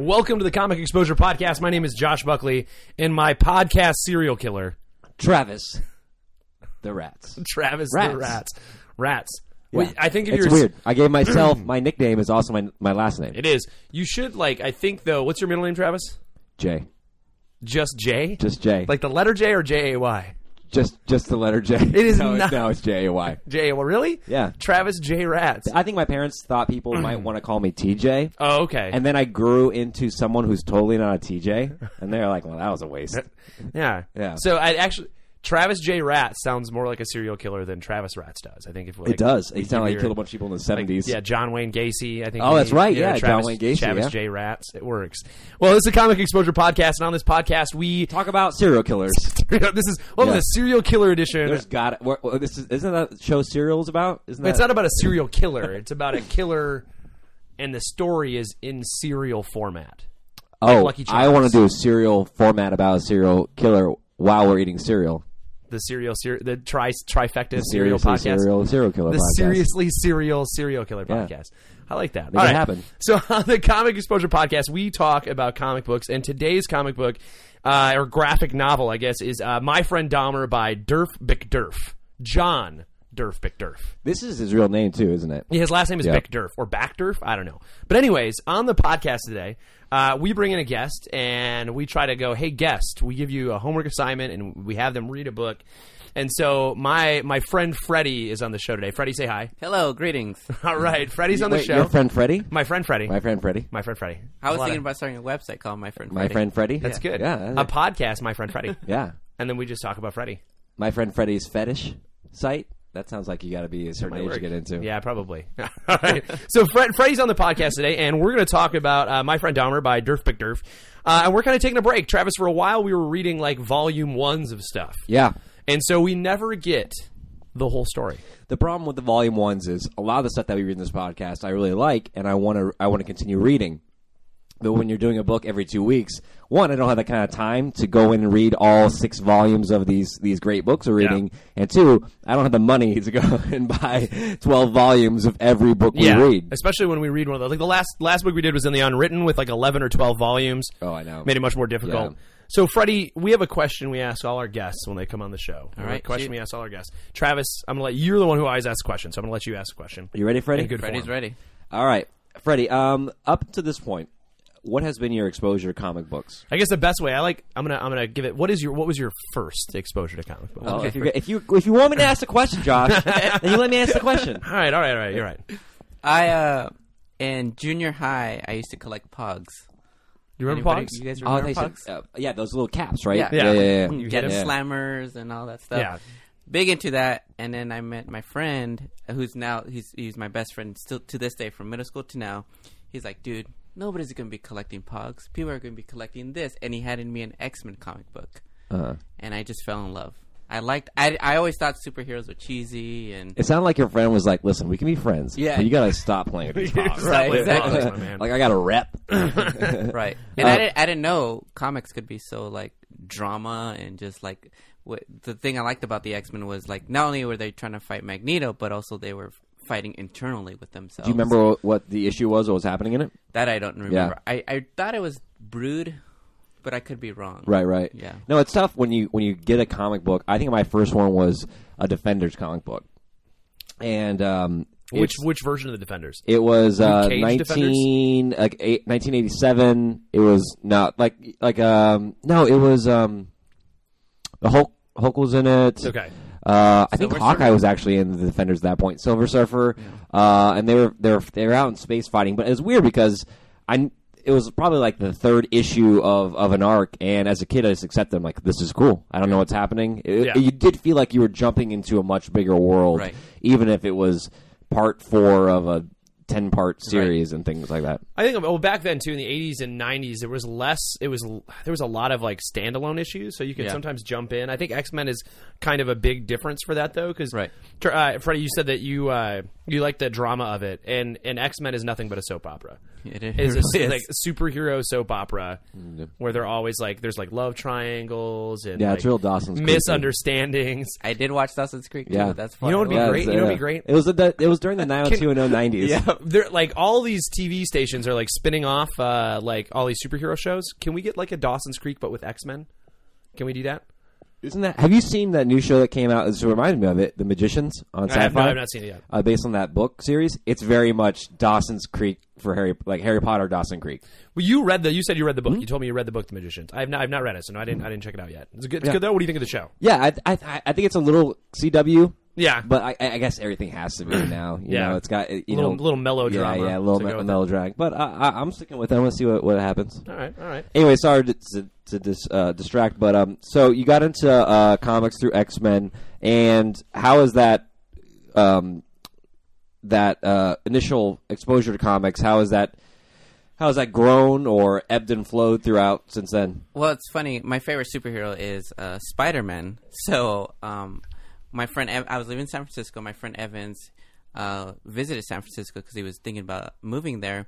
Welcome to the Comic Exposure Podcast. My name is Josh Buckley, and my podcast serial killer, Travis the Rats. Travis the Rats. Yeah. Well, I think if it's weird. I gave myself my nickname is also my last name. It is. You should I think though. What's your middle name, Travis? J. Just J. Just J. Like the letter J or J-A-Y. Just the letter J. It is no, not. No, it's J-A-Y. J-A-Y, really? Yeah. Travis J. Rats. I think my parents thought people might want to call me TJ. Oh, okay. And then I grew into someone who's totally not a TJ. And they're like, well, that was a waste. Yeah. So I actually... Travis J. Rats sounds more like a serial killer than Travis Rats does. I think if it does. He sounds like he killed a bunch of people in the 70s. Like, yeah, John Wayne Gacy. I think. Oh, that's right. Yeah, John Wayne Gacy. Travis J. Rats. It works. Well, this is the Comic Exposure Podcast, and on this podcast, we talk about serial killers. This is the serial killer edition. There's got it. Isn't that the show Serial's about? It's not about a serial killer. It's about a killer, and the story is in serial format. Oh, like I want to do a serial format about a serial killer while we're eating cereal. The trifecta serial podcast. Seriously serial killer podcast. I like that. All right. Happen. So on the Comic Exposure Podcast, we talk about comic books, and today's comic book or graphic novel, I guess, is My Friend Dahmer by Derf Backderf. John Derf Backderf. This is his real name too, isn't it? Yeah, his last name is Backderf or Backderf. I don't know. But anyways, on the podcast today, we bring in a guest and we try to go, hey, guest, we give you a homework assignment and we have them read a book. And so my friend Freddie is on the show today. Freddie, say hi. Hello, greetings. All right, Freddie's on the show. Your friend Freddie? My friend Freddie. I was thinking about starting a website called My Friend Freddie. My Friend Freddie? That's good. Yeah. A podcast, My Friend Freddie. Yeah. And then we just talk about Freddie. My Friend Freddie's fetish site. That sounds like you got to be a certain age to get into. Yeah, probably. All right. So Freddie's on the podcast today, and we're going to talk about My Friend Dahmer by Derf Backderf. And we're kind of taking a break. Travis, for a while, we were reading volume ones of stuff. Yeah. And so we never get the whole story. The problem with the volume ones is a lot of the stuff that we read in this podcast I really like, and I want to continue reading. But when you're doing a book every 2 weeks, one, I don't have that kind of time to go in and read all 6 volumes of these great books we're reading. Yeah. And two, I don't have the money to go and buy 12 volumes of every book we read. Especially when we read one of those. Like the last book we did was in the Unwritten with 11 or 12 volumes. Oh, I know. Made it much more difficult. Yeah. So, Freddie, we have a question we ask all our guests when they come on the show. All right. Travis, I'm going to let you're the one who always asks questions, so I'm going to let you ask a question. Are you ready, Freddie? Freddie's ready. All right. Freddie, up to this point, what has been your exposure to comic books? I guess the best way I'm gonna give it. What was your first exposure to comic books? Okay. If you want me to ask the question, Josh, then you let me ask the question. All right. You're right. I in junior high I used to collect Pogs. You remember Pogs? You guys remember Pogs? Yeah, those little caps, right? Yeah. You get slammers and all that stuff. Yeah. Big into that, and then I met my friend who's now he's my best friend still to this day from middle school to now. He's like, dude. Nobody's going to be collecting Pogs. People are going to be collecting this. And he handed me an X-Men comic book. And I just fell in love. I always thought superheroes were cheesy. And it sounded like your friend was like, listen, we can be friends. Yeah. But you got to stop playing with these Pogs. Right, exactly. Pogs, my man. I got a rep. Right. And I didn't know comics could be so, drama and just, the thing I liked about the X-Men was, not only were they trying to fight Magneto, but also they were fighting internally with themselves. Do you remember what the issue was or what was happening in it? That I don't remember. Yeah. I thought it was Brood, but I could be wrong. Right. Yeah. No, it's tough when you get a comic book. I think my first one was a Defenders comic book. And which version of the Defenders? It was 1987. It was not the Hulk was in it. Okay. I think Hawkeye was actually in the Defenders at that point. Silver Surfer, and they were out in space fighting. But it was weird because it was probably the third issue of an arc. And as a kid, I just accepted them this is cool. I don't know what's happening. You did feel like you were jumping into a much bigger world, even if it was part 4 of a 10-part series and things like that. I think back then too, in the 80s and 90s, there was less. There was a lot of like standalone issues, so you could sometimes jump in. I think X-Men is kind of a big difference for that though, because Freddie, you said that you like the drama of it, and X-Men is nothing but a soap opera. It really is. Like superhero soap opera where they're always like there's like love triangles and it's real Dawson's misunderstandings. Creek. I did watch Dawson's Creek too. Yeah. That's fun. You know what would be great? You know what would be great? It was during the 90210 90s. Yeah. They're like all these TV stations are like spinning off like all these superhero shows. Can we get like a Dawson's Creek but with X-Men? Can we do that? Isn't that? Have you seen that new show that came out? It reminded me of it, The Magicians on Syfy. No, I've not seen it yet. Based on that book series, it's very much Dawson's Creek for Harry Potter, Dawson Creek. Well, you said you read the book. Mm-hmm. You told me you read the book, The Magicians. I've not read it, so no, I didn't check it out yet. It's good though. What do you think of the show? Yeah, I think it's a little CW. Yeah, but I guess everything has to be now. You know, it's got a little melodrama. Yeah, a little melodrama. But I'm sticking with it. I want to see what happens. All right. Anyway, sorry to distract, but so you got into comics through X-Men, and how is that initial exposure to comics? How has that grown or ebbed and flowed throughout since then? Well, it's funny. My favorite superhero is Spider-Man. So. My friend, I was living in San Francisco. My friend Evans visited San Francisco because he was thinking about moving there.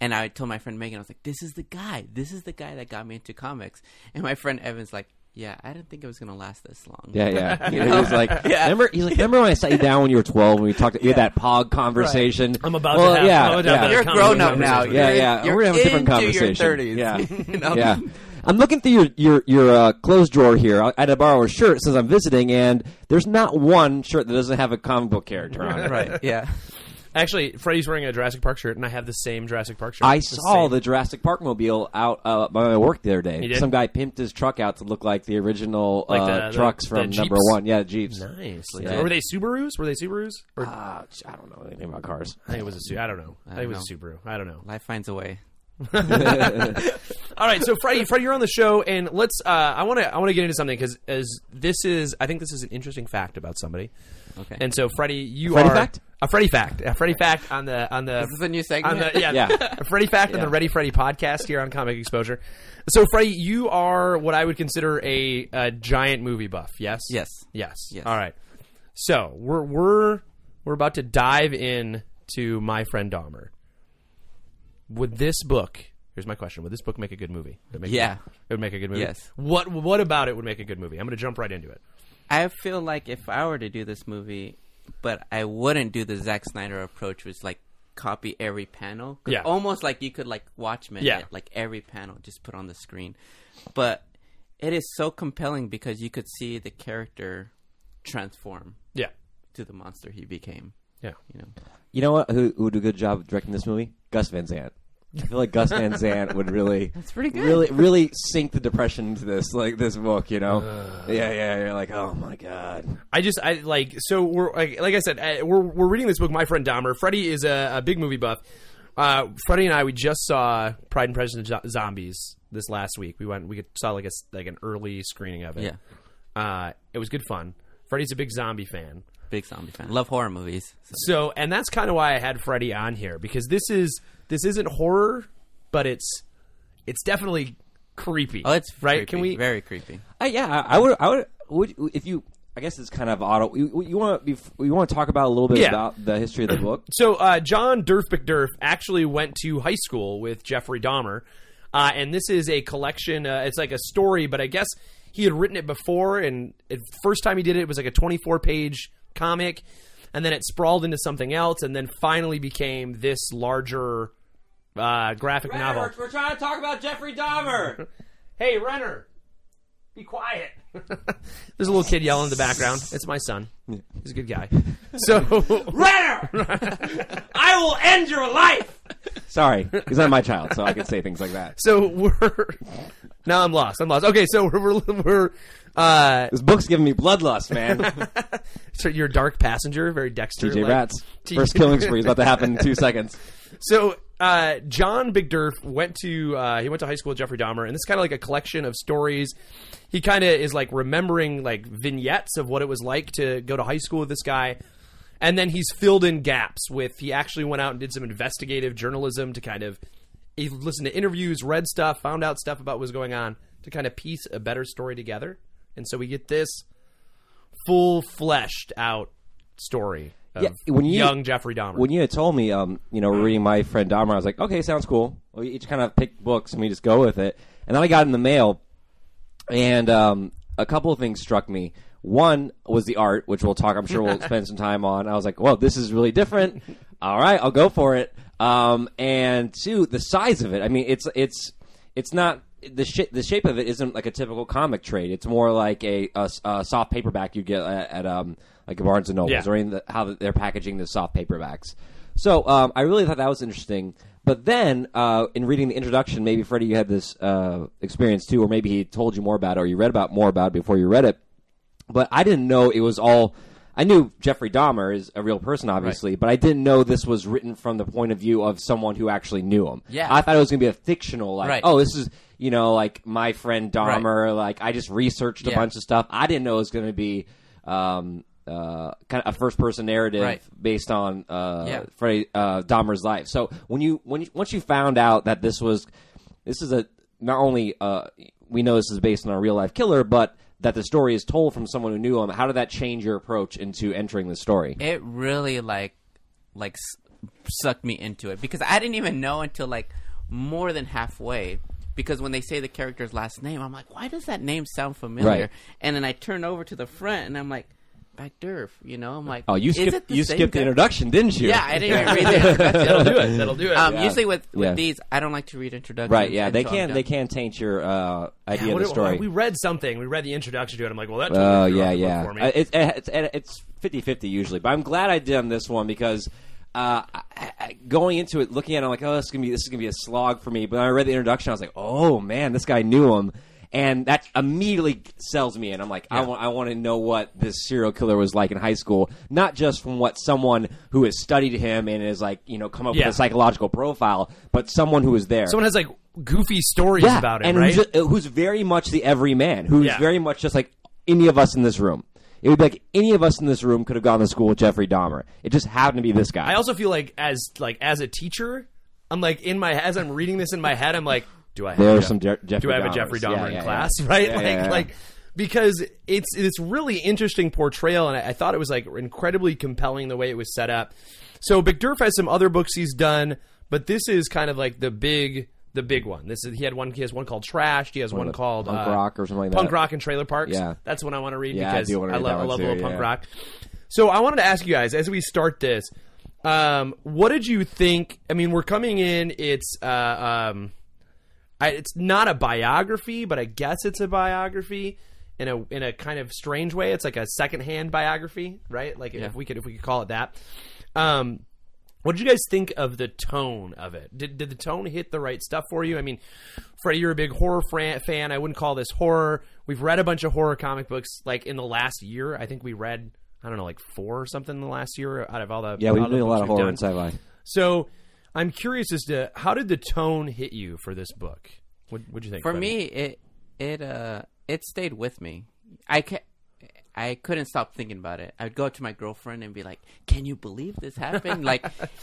And I told my friend Megan, I was like, this is the guy. This is the guy that got me into comics. And my friend Evans like, yeah, I didn't think it was going to last this long. Yeah. You know, he was like, remember when I sat you down when you were 12 and we talked, you had that POG conversation? Right. I'm about to have you're grown up now. Yeah. We're going to have a different conversation. Your 30s. Yeah. You know? Yeah. I'm looking through your clothes drawer here. I had to borrow a shirt since I'm visiting, and there's not one shirt that doesn't have a comic book character on it. Right, yeah. Actually, Freddie's wearing a Jurassic Park shirt, and I have the same Jurassic Park shirt. I saw the Jurassic Park mobile out by my work the other day. You did? Some guy pimped his truck out to look like the original trucks from number one. Yeah, Jeeps. Nice. Yeah. Were they Subarus? Or... I don't know anything about cars. I think it was a Subaru. I think it was a Subaru. I don't know. Life finds a way. All right, so Freddie, you're on the show, and let's. I want to get into something because I think this is an interesting fact about somebody. Okay. And so Freddie, a Freddie fact on the. This is a new segment. A Freddie fact on the Ready Freddie podcast here on Comic Exposure. So Freddie, you are what I would consider a giant movie buff. Yes. All right. So we're about to dive in to My Friend Dahmer. Would this book? Here's my question: would this book make a good movie? It would make a good movie. Yes. What about it would make a good movie? I'm going to jump right into it. I feel like if I were to do this movie, but I wouldn't do the Zack Snyder approach, which like copy every panel. Yeah. Almost like you could like Watchmen. Yeah. Like every panel, just put on the screen. But it is so compelling because you could see the character transform. Yeah. To the monster he became. Yeah. You know what? Who would do a good job of directing this movie? Gus Van Sant. I feel like Gus Van Sant would really—that's pretty good. Really sink the depression into this book, you know? Yeah. You're like, oh my god. So we're like I said, we're reading this book, My Friend Dahmer. Freddie is a big movie buff. Freddie and I, we just saw Pride and Prejudice of Zombies this last week. We saw like an early screening of it. Yeah. It was good fun. Freddie's a big zombie fan. Big zombie fan. Love horror movies. So, and that's kind of why I had Freddie on here, because this isn't horror, but it's definitely creepy. Oh, it's right. Creepy. Can we very creepy? I would if you. I guess it's kind of auto. You want to talk about a little bit about the history of the book. So, John Derf Backderf actually went to high school with Jeffrey Dahmer, and this is a collection. It's like a story, but I guess he had written it before, and the first time he did it was like a 24-page. Comic, and then it sprawled into something else, and then finally became this larger graphic Renner, novel. We're trying to talk about Jeffrey Dahmer. Hey, Renner, be quiet. There's a little kid yelling in the background. It's my son. He's a good guy. So, Renner, I will end your life. Sorry, he's not my child, so I can say things like that. So now I'm lost. Okay, so this book's giving me bloodlust, man. So you're a dark passenger, very Dexter. TJ Rats. First killing spree is about to happen in 2 seconds. So John Backderf went to high school with Jeffrey Dahmer, and this is kind of like a collection of stories. He kind of is like remembering like vignettes of what it was like to go to high school with this guy. And then he's filled in gaps with, he actually went out and did some investigative journalism to kind of, he listened to interviews, read stuff, found out stuff about what was going on to kind of piece a better story together. And so we get this full fleshed out story of young Jeffrey Dahmer. When you had told me, reading My Friend Dahmer, I was like, okay, sounds cool. We each kind of picked books and we just go with it. And then I got in the mail and a couple of things struck me. One was the art, which we'll talk, I'm sure we'll spend some time on. I was like, whoa, this is really different. All right, I'll go for it. And two, the size of it. I mean, it's not the shape of it isn't like a typical comic trade. It's more like a soft paperback you get at like Barnes and Noble, or in how they're packaging the soft paperbacks. So I really thought that was interesting. But then in reading the introduction, maybe Freddie, you had this experience too, or maybe he told you more about it, or you read about more about it before you read it. But I didn't know it was all – I knew Jeffrey Dahmer is a real person, obviously, right. But I didn't know this was written from the point of view of someone who actually knew him. Yeah. I thought it was going to be a fictional, like, oh, this is, like My Friend Dahmer. Right. Like, I just researched a bunch of stuff. I didn't know it was going to be kind of a first-person narrative based on Freddie Dahmer's life. So once you found out that this is not only we know this is based on a real-life killer, but – that the story is told from someone who knew him. How did that change your approach into entering the story? It really like sucked me into it because I didn't even know until like more than halfway. Because when they say the character's last name, I'm like, why does that name sound familiar? Right. And then I turn over to the front and I'm like, Backderf, I'm like, oh, you skipped the introduction, didn't you? Yeah, I didn't even read the introduction. That'll do it. Usually with these, I don't like to read introductions. Right? Yeah, they can taint your idea of the story. We read something. We read the introduction to it. I'm like, well, that. Oh yeah, yeah. For me. It's 50-50 usually, but I'm glad I did on this one because going into it, looking at it, I'm like, oh, this is gonna be a slog for me. But when I read the introduction, I was like, oh man, this guy knew him. And that immediately sells me in. I'm like, I want to know what this serial killer was like in high school, not just from what someone who has studied him and is like, come up with a psychological profile, but someone who was there. Someone has like goofy stories about him, and right? Who's very much the everyman, who's very much just like any of us in this room. It would be like any of us in this room could have gone to school with Jeffrey Dahmer. It just happened to be this guy. I also feel like as a teacher, I'm like as I'm reading this in my head, I'm like. Do I have a Jeffrey Dahmer in class? Yeah. Right? Because it's really interesting portrayal, and I thought it was like incredibly compelling the way it was set up. So Backderf has some other books he's done, but this is kind of like the big one. He has one called Trashed. He has one called Punk Rock or something like that. Punk Rock and Trailer Parks. Yeah. That's one I want to read because I love punk rock. So I wanted to ask you guys as we start this, what did you think? I mean, we're coming in. It's it's not a biography, but I guess it's a biography in a kind of strange way. It's like a secondhand biography, right? Like if we could call it that. What did you guys think of the tone of it? Did the tone hit the right stuff for you? I mean, Freddie, you're a big horror fan. I wouldn't call this horror. We've read a bunch of horror comic books like in the last year. I think we read, I don't know, like 4 or something in the last year out of all the. Yeah, we've done a lot of horror in sci-fi. So. I'm curious as to how did the tone hit you for this book? What'd you think? For me, it stayed with me. I couldn't stop thinking about it. I'd go up to my girlfriend and be like, "Can you believe this happened?"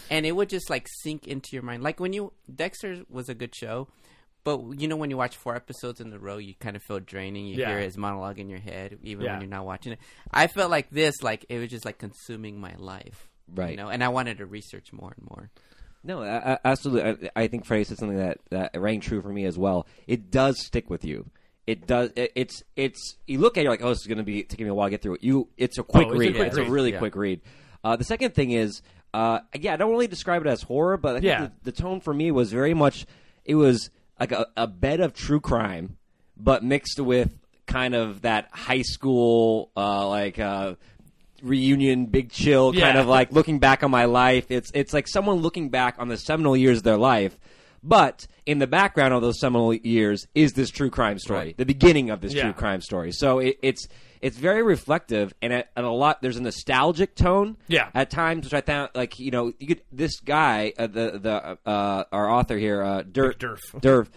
And it would just sink into your mind. Like when Dexter was a good show, but when you watch 4 episodes in a row, you kind of feel draining. You hear his monologue in your head, even when you're not watching it. I felt like this, it was just consuming my life, right? And I wanted to research more and more. No, absolutely. I think Freddie said something that rang true for me as well. It does stick with you. It does. It's you look at it, you're like, oh, this is going to be taking me a while to get through it. It's a quick read. It's a really quick read. The second thing is, I don't really describe it as horror, but I think the tone for me was very much. It was like a bed of true crime, but mixed with kind of that high school reunion, big chill, kind of looking back on my life. It's like someone looking back on the seminal years of their life, but in the background of those seminal years is this true crime story, the beginning of this true crime story. So it's very reflective, and a lot. There's a nostalgic tone at times, which I found this guy, our author here, Derf.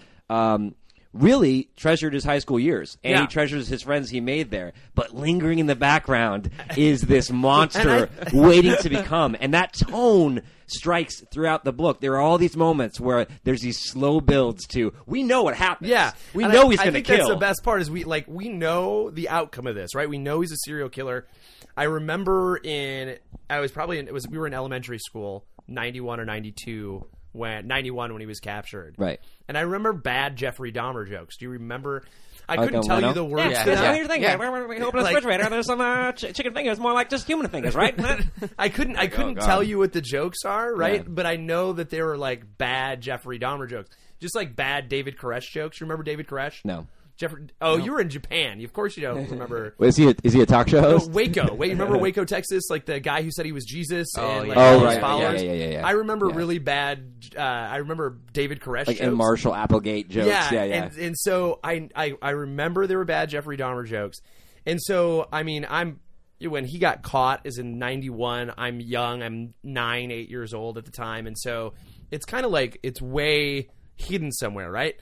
really treasured his high school years, and he treasures his friends he made there. But lingering in the background is this monster waiting to become. And that tone strikes throughout the book. There are all these moments where there's these slow builds to, we know what happens. Yeah. We know he's going to kill. I think that's the best part is we know the outcome of this, right? We know he's a serial killer. I remember we were in elementary school, 91 or 92, when 91 when he was captured. Right. And I remember bad Jeffrey Dahmer jokes. Do you remember? I couldn't tell you the words. Yeah. Here's the thing. Yeah. We open a refrigerator. There's some chicken fingers, more like just human fingers, right? I couldn't tell you what the jokes are, right? Yeah. But I know that they were like bad Jeffrey Dahmer jokes, just like bad David Koresh jokes. You remember David Koresh? No. Jeffrey. Oh, no. You were in Japan. Of course, you don't remember. Wait, is he a talk show host? No, Waco. Wait, remember Waco, Texas? Like the guy who said he was Jesus and his followers. Yeah. I remember really bad. I remember David Koresh jokes. And Marshall Applegate jokes. Yeah. And so I remember there were bad Jeffrey Dahmer jokes, and so I mean when he got caught is in 91. I'm young. I'm 9, 8 years old at the time, and so it's kind of like it's way hidden somewhere, right?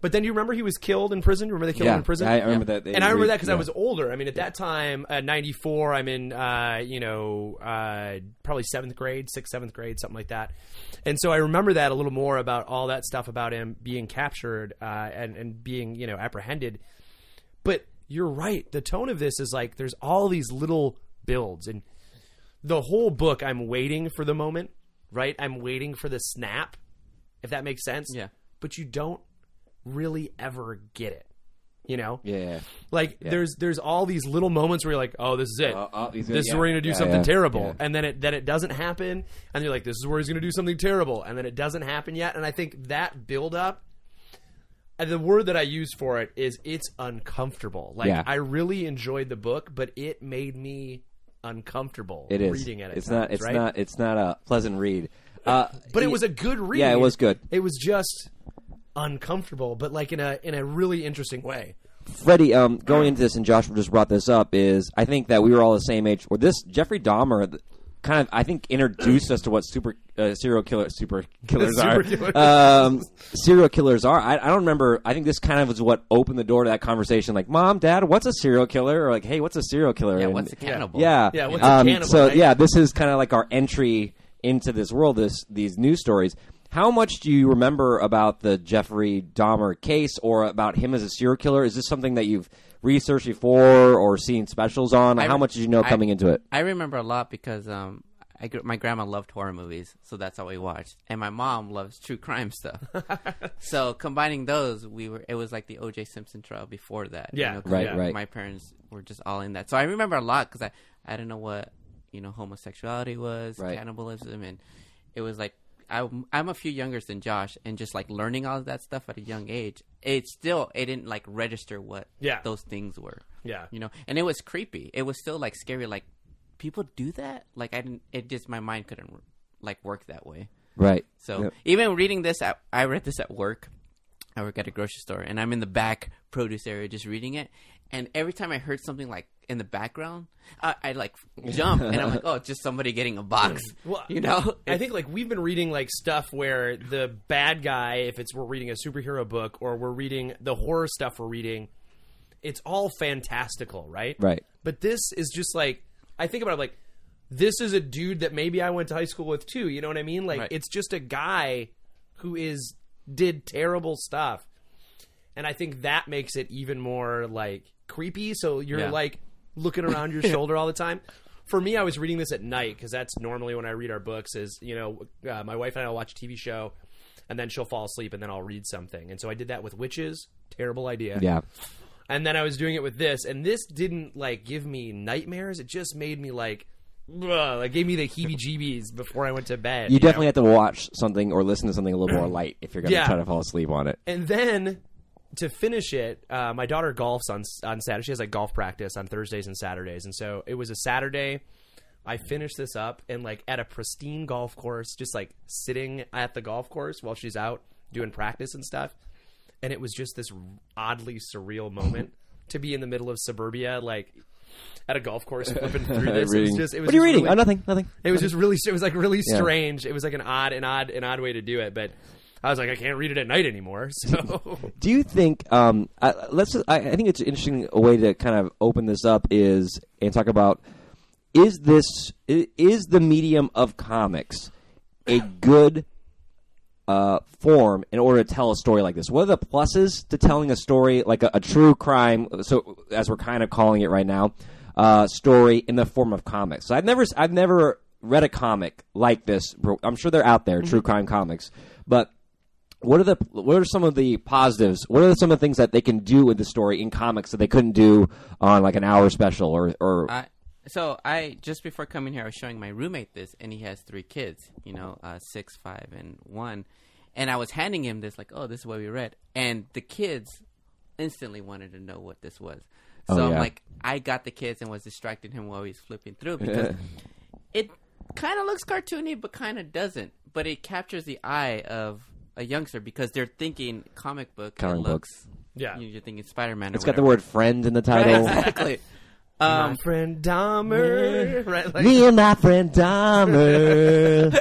But then you remember he was killed in prison? Remember they killed him in prison? I remember that. And I remember that because I was older. I mean, at that time, 94, I'm in, probably 7th grade, 6th, 7th grade, something like that. And so I remember that a little more about all that stuff about him being captured and being, apprehended. But you're right. The tone of this is like there's all these little builds. And the whole book, I'm waiting for the moment, right? I'm waiting for the snap, if that makes sense. Yeah. But you don't really ever get it, there's all these little moments where you're like, oh, this is it, this is where you're gonna do something terrible, and then it doesn't happen, and you're like, this is where he's gonna do something terrible, and then it doesn't happen yet. And I think that build up, the word that I use for it is it's uncomfortable. I really enjoyed the book, but it made me uncomfortable reading it. It's not a pleasant read, but it was a good read. It was good. It was just uncomfortable, but in a really interesting way. Freddie, going into this, and Joshua just brought this up, is I think that we were all the same age, or this Jeffrey Dahmer kind of, I think, introduced us to what serial killers are. I don't remember. I think this kind of was what opened the door to that conversation. Like, Mom, Dad, what's a serial killer? Or like, hey, what's a serial killer? Yeah, what's a cannibal? Yeah, what's a cannibal? So, right? Yeah, this is kind of like our entry into this world, these news stories. How much do you remember about the Jeffrey Dahmer case or about him as a serial killer? Is this something that you've researched before or seen specials on? How much did you know coming into it? I remember a lot because my grandma loved horror movies, so that's all we watched. And my mom loves true crime stuff. So combining those, it was like the O.J. Simpson trial before that. Yeah, right. My parents were just all in that. So I remember a lot because I didn't know what homosexuality was, cannibalism, and it was like, I'm a few younger than Josh, and just like learning all of that stuff at a young age, it didn't like register what those things were. Yeah. And it was creepy. It was still like scary. Like, people do that? Like, my mind couldn't like work that way. Right. So even reading this, I read this at work. I work at a grocery store, and I'm in the back produce area just reading it. And every time I heard something like in the background, I like jump, and I'm like, oh, it's just somebody getting a box. Well, I think like we've been reading like stuff where the bad guy, if we're reading a superhero book or we're reading the horror stuff we're reading, it's all fantastical, right? Right. But this is just like, I think about it like, this is a dude that maybe I went to high school with too. You know what I mean? Like It's just a guy who did terrible stuff. And I think that makes it even more like creepy. So you're like looking around your shoulder all the time. For me, I was reading this at night because that's normally when I read our books is, my wife and I will watch a TV show and then she'll fall asleep and then I'll read something. And so I did that with Witches. Terrible idea. Yeah. And then I was doing it with this, and this didn't like give me nightmares. It just made me like, it gave me the heebie-jeebies before I went to bed. You definitely have to watch something or listen to something a little more light if you're going to try to fall asleep on it. And then to finish it, my daughter golfs on Saturday. She has like golf practice on Thursdays and Saturdays. And so it was a Saturday. I finished this up and like at a pristine golf course, just like sitting at the golf course while she's out doing practice and stuff. And it was just this oddly surreal moment to be in the middle of suburbia, like at a golf course flipping through this. What are you reading? Really, oh, nothing. It was just really strange. It was like an odd way to do it. But I was like, I can't read it at night anymore. So, do you think? I think it's an interesting way to kind of open this up is and talk about is the medium of comics a good form in order to tell a story like this? What are the pluses to telling a story like a true crime? So as we're kind of calling it right now, story in the form of comics. So I've never read a comic like this. I'm sure they're out there, true crime comics, but. What are some of the positives? What are some of the things that they can do with the story in comics that they couldn't do on like an hour special or? So I just before coming here, I was showing my roommate this, and he has 3 kids, 6, 5, and 1, and I was handing him this like, oh, this is what we read, and the kids instantly wanted to know what this was. So I'm like, I got the kids and was distracting him while he was flipping through because it kind of looks cartoony, but kind of doesn't. But it captures the eye of a youngster because they're thinking comic book. Comic books. Yeah. You're thinking Spider-Man. It's got the word friend in the title. Right, exactly. My friend Dahmer. Right, like... Me and my friend Dahmer.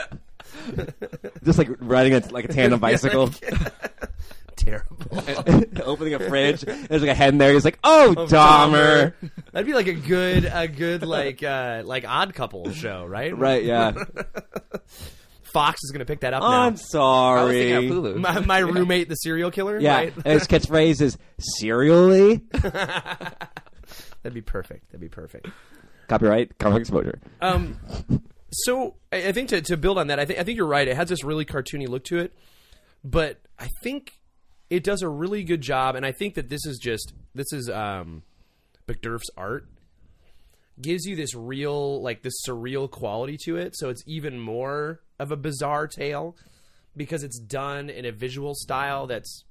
Just like riding a tandem bicycle. Terrible. Opening a fridge. There's like a head in there. He's like, oh Dahmer. That'd be like a good Odd Couple show, right? Right, yeah. Fox is going to pick that up now. I'm sorry. I was thinking of Hulu. My roommate, the serial killer? Yeah. Right? And his catchphrase is, serially? That'd be perfect. Copyright, comic exposure. So I think to build on that, I think you're right. It has this really cartoony look to it. But I think it does a really good job. And I think that this is Backderf's art. Gives you this real, like this surreal quality to it. So it's even more of a bizarre tale because it's done in a visual style that's,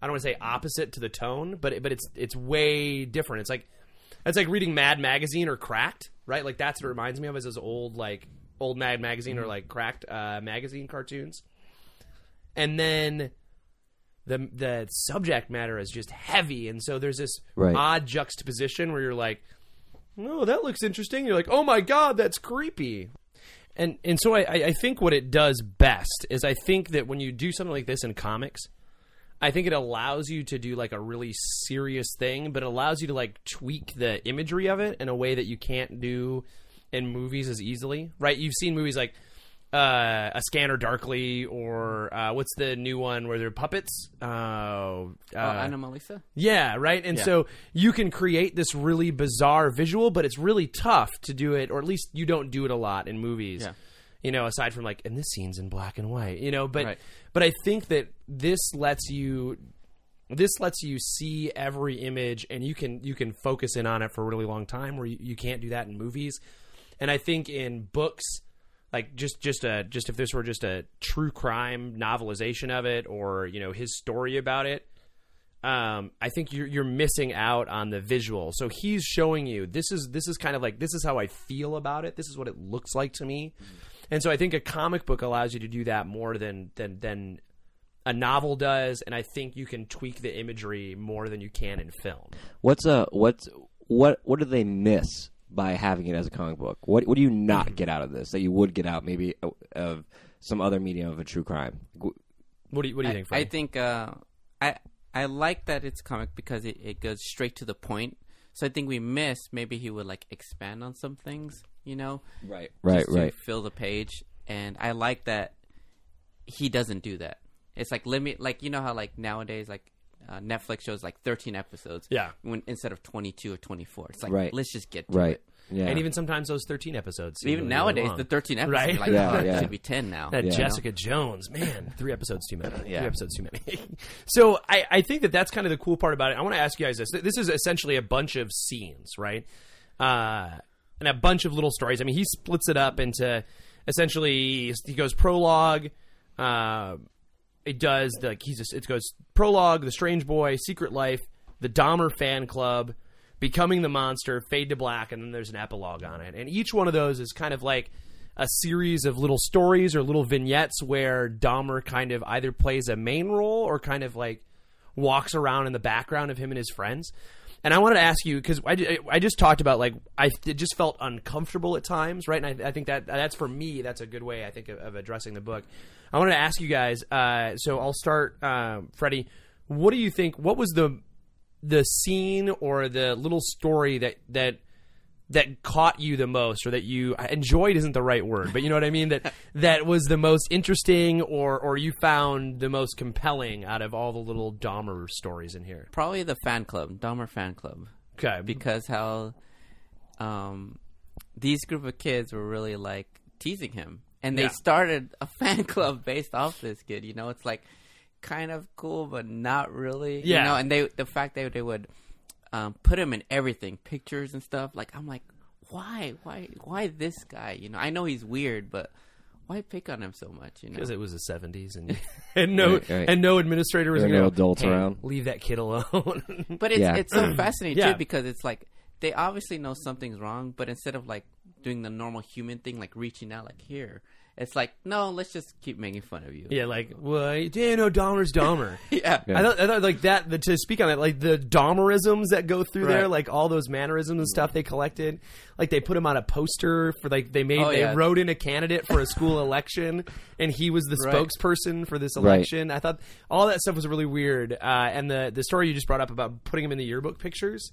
I don't want to say opposite to the tone, but it's way different. It's like reading Mad Magazine or Cracked, right? Like that's what it reminds me of is those old Mad Magazine or like Cracked magazine cartoons. And then the subject matter is just heavy. And so there's this odd juxtaposition where you're like, no, that looks interesting. You're like, oh my God, that's creepy. And so I think what it does best is I think that when you do something like this in comics, I think it allows you to do like a really serious thing, but it allows you to like tweak the imagery of it in a way that you can't do in movies as easily, right? You've seen movies like A Scanner Darkly or what's the new one where they're puppets? Anomalisa? Yeah, right? And so you can create this really bizarre visual, but it's really tough to do it, or at least you don't do it a lot in movies, aside from like, and this scene's in black and white, But I think that this lets you see every image and you can focus in on it for a really long time where you can't do that in movies. And I think in books... Like just if this were just a true crime novelization of it, or his story about it, I think you're missing out on the visual. So he's showing you this is kind of like this is how I feel about it. This is what it looks like to me, and so I think a comic book allows you to do that more than a novel does, and I think you can tweak the imagery more than you can in film. What do they miss by having it as a comic book? What do you not get out of this that you would get out maybe of some other medium of a true crime? What do you think, Frank? I think I like that it's comic because it goes straight to the point. So I think we miss maybe he would like expand on some things, Just fill the page, and I like that he doesn't do that. It's like let me like how like nowadays like Netflix shows like 13 episodes instead of 22 or 24. It's like, let's just get to it. Yeah. And even sometimes those 13 episodes. Even really nowadays, long. The 13 episodes are like, it should be 10 now. That Jessica Jones, man, 3 episodes too many. Yeah. 3 episodes too many. So I think that that's kind of the cool part about it. I want to ask you guys this. This is essentially a bunch of scenes, right? And a bunch of little stories. I mean, he splits it up into essentially he goes prologue, it does like it goes prologue, the strange boy, secret life, the Dahmer fan club, becoming the monster, fade to black, and then there's an epilogue on it. And each one of those is kind of like a series of little stories or little vignettes where Dahmer kind of either plays a main role or kind of like walks around in the background of him and his friends. And I wanted to ask you, because I just talked about, like, it just felt uncomfortable at times, right? And I think that's for me, that's a good way, I think, of addressing the book. I wanted to ask you guys, so I'll start, Freddie, what do you think, what was the scene or the little story that caught you the most, or that you enjoyed isn't the right word, but you know what I mean? That was the most interesting, or you found the most compelling out of all the little Dahmer stories in here? Probably the fan club, Dahmer fan club. Okay. Because how these group of kids were really, like, teasing him. And they started a fan club based off this kid, you know? It's, like, kind of cool, but not really. Yeah. You know? And the fact that they would... put him in everything, pictures and stuff. Like, I'm like, why this guy? You know, I know he's weird, but why pick on him so much? You know, because it was the 70s and no right. and no administrator was going to adults around. Leave that kid alone. But it's so fascinating too, because it's like they obviously know something's wrong, but instead of like doing the normal human thing, like reaching out, like here. It's like, no, let's just keep making fun of you. Yeah, like, well, you know, Dahmer's Dahmer. Yeah. I thought like that, to speak on it, like the Dahmerisms that go through there, like all those mannerisms and stuff they collected. Like they put him on a poster for like, they wrote in a candidate for a school election, and he was the spokesperson for this election. Right. I thought all that stuff was really weird. And the story you just brought up about putting him in the yearbook pictures.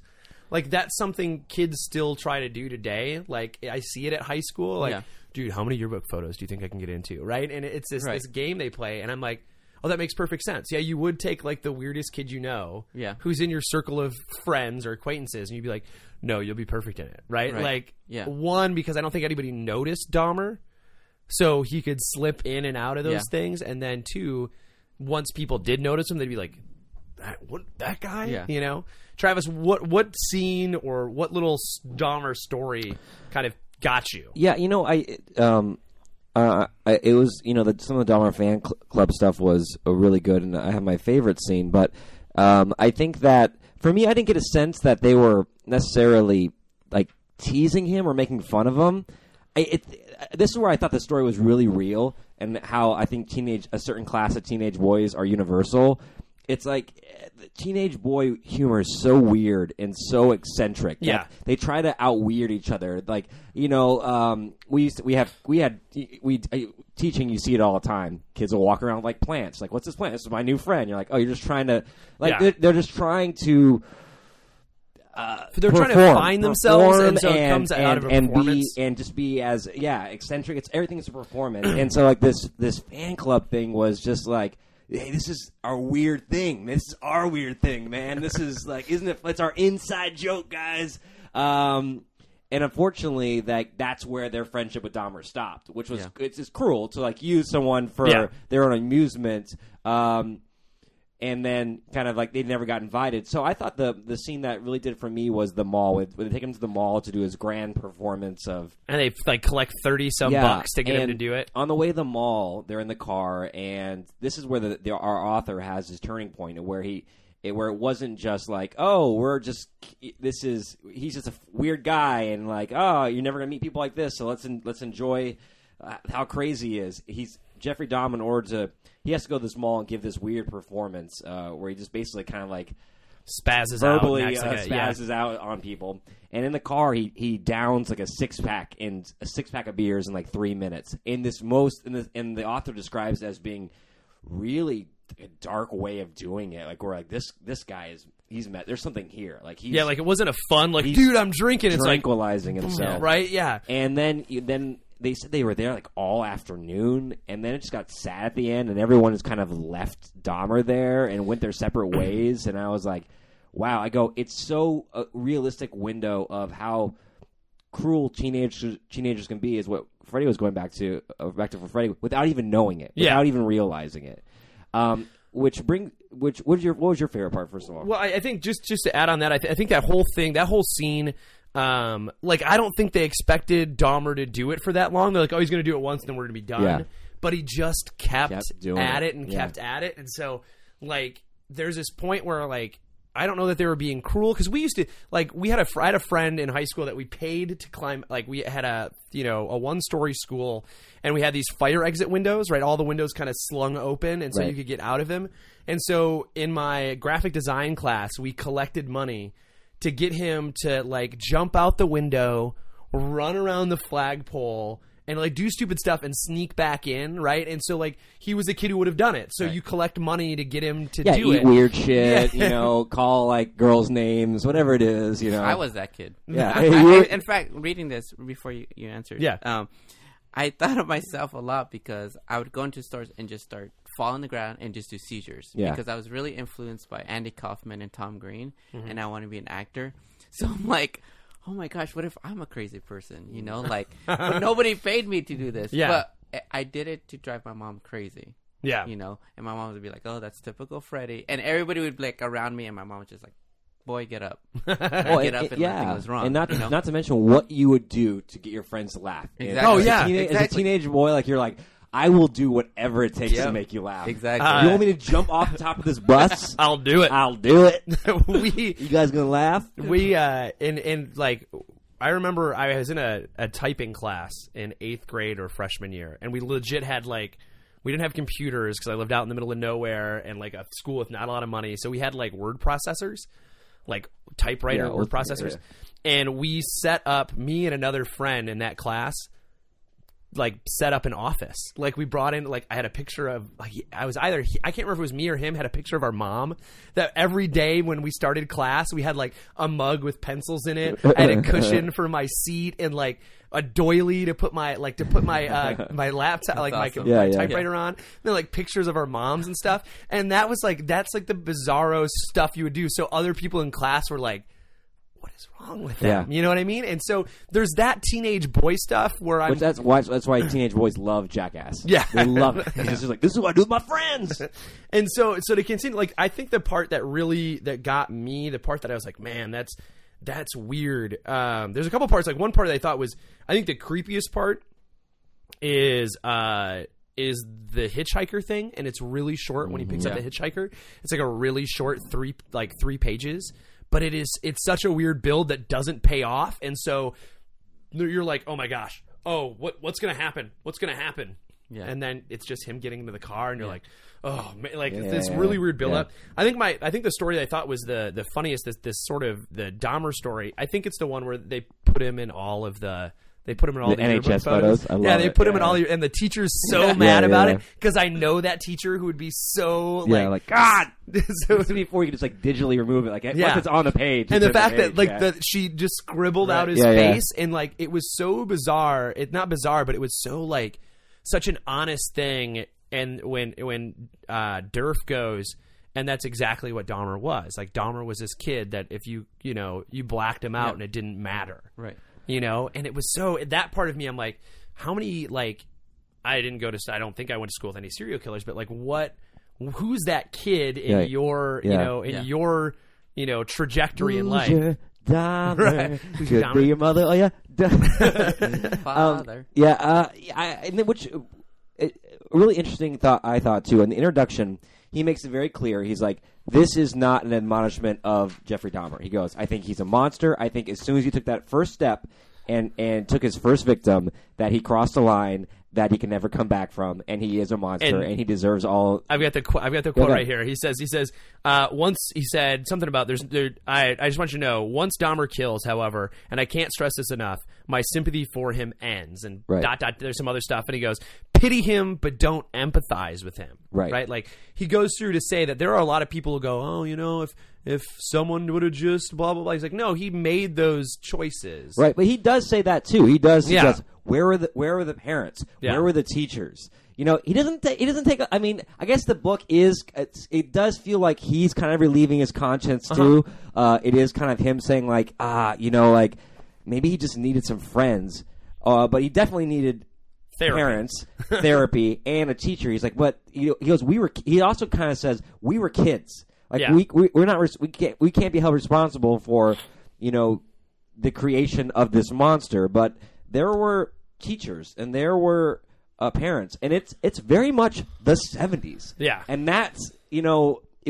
Like, that's something kids still try to do today. Like, I see it at high school. Like, dude, how many yearbook photos do you think I can get into, right? And it's this game they play, and I'm like, oh, that makes perfect sense. Yeah, you would take, like, the weirdest kid you know who's in your circle of friends or acquaintances, and you'd be like, no, you'll be perfect in it, right? Like, one, because I don't think anybody noticed Dahmer, so he could slip in and out of those things. And then, two, once people did notice him, they'd be like, that guy? Yeah. You know? Travis, what scene or what little Dahmer story kind of got you? Yeah, you know, it was, you know, some of the Dahmer fan club stuff was really good, and I have my favorite scene, but I think that, for me, I didn't get a sense that they were necessarily, like, teasing him or making fun of him. This is where I thought the story was really real, and how I think a certain class of teenage boys are universal. It's like the teenage boy humor is so weird and so eccentric. Yeah, like, they try to out-weird each other. Like, you know, teaching. You see it all the time. Kids will walk around with, like, plants. Like, what's this plant? This is my new friend. You're like, oh, you're just trying to like they're just trying to. They're trying to find themselves, and so it comes out of a performance. And just be as eccentric. It's everything's a performance, and so like this fan club thing was just like. Hey, this is our weird thing. This is our weird thing, man. This is like, isn't it? It's our inside joke, guys. And unfortunately, like that's where their friendship with Dahmer stopped, which was it's just cruel to like use someone for their own amusement. And then kind of like they never got invited. So I thought the scene that really did it for me was the mall. When they take him to the mall to do his grand performance of... And they like collect 30-some bucks to get him to do it. On the way to the mall, they're in the car, and this is where our author has his turning point, where it wasn't just like, oh, he's just a weird guy, and like, oh, you're never going to meet people like this, so let's enjoy how crazy he is. He's... Jeffrey Dahmer, he has to go to this mall and give this weird performance where he just basically kind of like verbally spazzes out on people. And in the car, he downs like a six-pack of beers in like 3 minutes. And the author describes it as being really a dark way of doing it. Like we're like this guy is. He's met. There's something here. Like he's, like it wasn't a fun. Like dude, I'm drinking. It's like tranquilizing himself, right? Yeah. And then. They said they were there like all afternoon, and then it just got sad at the end, and everyone just kind of left Dahmer there and went their separate ways. And I was like, wow. I go, it's so a realistic window of how cruel teenagers can be is what Freddie was going back to for Freddie without even knowing it, without even realizing it. What was your favorite part, first of all? Well, I think just to add on that, I think that whole thing, that whole scene. Like I don't think they expected Dahmer to do it for that long. They're like, oh, he's going to do it once, then we're going to be done. Yeah. But he just kept at it. And so like, there's this point where like, I don't know that they were being cruel. Cause we used to like, I had a friend in high school that we paid to climb. Like we had a one-story school, and we had these fire exit windows, right? All the windows kind of slung open. And so you could get out of them. And so in my graphic design class, we collected money to get him to, like, jump out the window, run around the flagpole, and, like, do stupid stuff and sneak back in, right? And so, like, he was a kid who would have done it. So you collect money to get him to do it. Yeah, eat weird shit, you know, call, like, girls' names, whatever it is, you know. I was that kid. Yeah. I, in fact, reading this before you answered, I thought of myself a lot because I would go into stores and just start fall on the ground and just do seizures. Yeah. Because I was really influenced by Andy Kaufman and Tom Green, and I want to be an actor. So I'm like, oh my gosh, what if I'm a crazy person? You know, like, but nobody paid me to do this. Yeah. But I did it to drive my mom crazy. Yeah. You know, and my mom would be like, oh, that's typical Freddy. And everybody would be like around me, and my mom was just like, boy, get up. Get up and nothing was wrong. And not to mention what you would do to get your friends to laugh. Exactly. As a teenage boy, like, you're like, I will do whatever it takes to make you laugh. Exactly. You want me to jump off the top of this bus? I'll do it. You guys gonna laugh? We like, I remember I was in a typing class in 8th grade or freshman year, and we legit had, like, we didn't have computers because I lived out in the middle of nowhere and, like, a school with not a lot of money, so we had, like, word processors, like typewriter word processors, and we set up, me and another friend in that class, like, set up an office. Like, we brought in, like, I had a picture of, like, I was either, I can't remember if it was me or him, had a picture of our mom that every day when we started class, we had, like, a mug with pencils in it. I had a cushion for my seat and, like, a doily to put my, like, my laptop, like, my typewriter on. And then, like, pictures of our moms and stuff. And that was, like, that's, like, the bizarro stuff you would do. So other people in class were like, what is wrong with them? Yeah. You know what I mean? And so there's that teenage boy stuff where I'm... That's why teenage boys love Jackass. Yeah. They love it. It's just like, this is what I do with my friends. And so to continue, like, I think the part that really, that got me, the part that I was like, man, that's weird. There's a couple parts. Like, one part that I thought was, I think the creepiest part is the hitchhiker thing. And it's really short when he picks up the hitchhiker. It's like a really short three pages. But it's such a weird build that doesn't pay off. And so you're like, oh my gosh. Oh, what's going to happen? What's going to happen? Yeah. And then it's just him getting into the car and you're like, oh, man, like this really weird build up. I think the story that I thought was the funniest, this sort of the Dahmer story. I think it's the one where they put him in all of the They put him in all the NHS photos. I love they put him in all the, and the teacher's so mad about it because I know that teacher who would be so like God. So it's before you could just like digitally remove it, like once it's on the page. And the fact that like she just scribbled out his face and like it was so bizarre. It's not bizarre, but it was so like such an honest thing. And when Derf goes. And that's exactly what Dahmer was. Like Dahmer was this kid that if you blacked him out and it didn't matter. Right. You know, and it was so that part of me, I'm like, how many like I don't think I went to school with any serial killers, but like who's that kid in your your trajectory in life? Who's your Dahmer? Who's your Dahmer? Your mother? Oh yeah, father. A really interesting thought I thought too in the introduction. He makes it very clear. He's like, this is not an admonishment of Jeffrey Dahmer. He goes, I think he's a monster. I think as soon as he took that first step and took his first victim, that he crossed a line that he can never come back from, and he is a monster, and he deserves all... I've got the quote right here. He says, once he said something about, I just want you to know, once Dahmer kills, however, and I can't stress this enough, my sympathy for him ends, and ... there's some other stuff, and he goes, pity him, but don't empathize with him. Right? Like, he goes through to say that there are a lot of people who go, oh, you know, if someone would have just blah, blah, blah. He's like, no, he made those choices. Right, but he does say that, too. He does suggest... Yeah. Where were the parents? Yeah. Where were the teachers? You know, he doesn't take. I mean, I guess the book is. It does feel like he's kind of relieving his conscience too. It is kind of him saying like, like maybe he just needed some friends, but he definitely needed parents, therapy, and a teacher. He's like, but he goes, we were. He also kind of says we were kids. Like we're not. We can't be held responsible for the creation of this monster, but. There were teachers and there were parents, and it's very much the 70s. Yeah, and that's it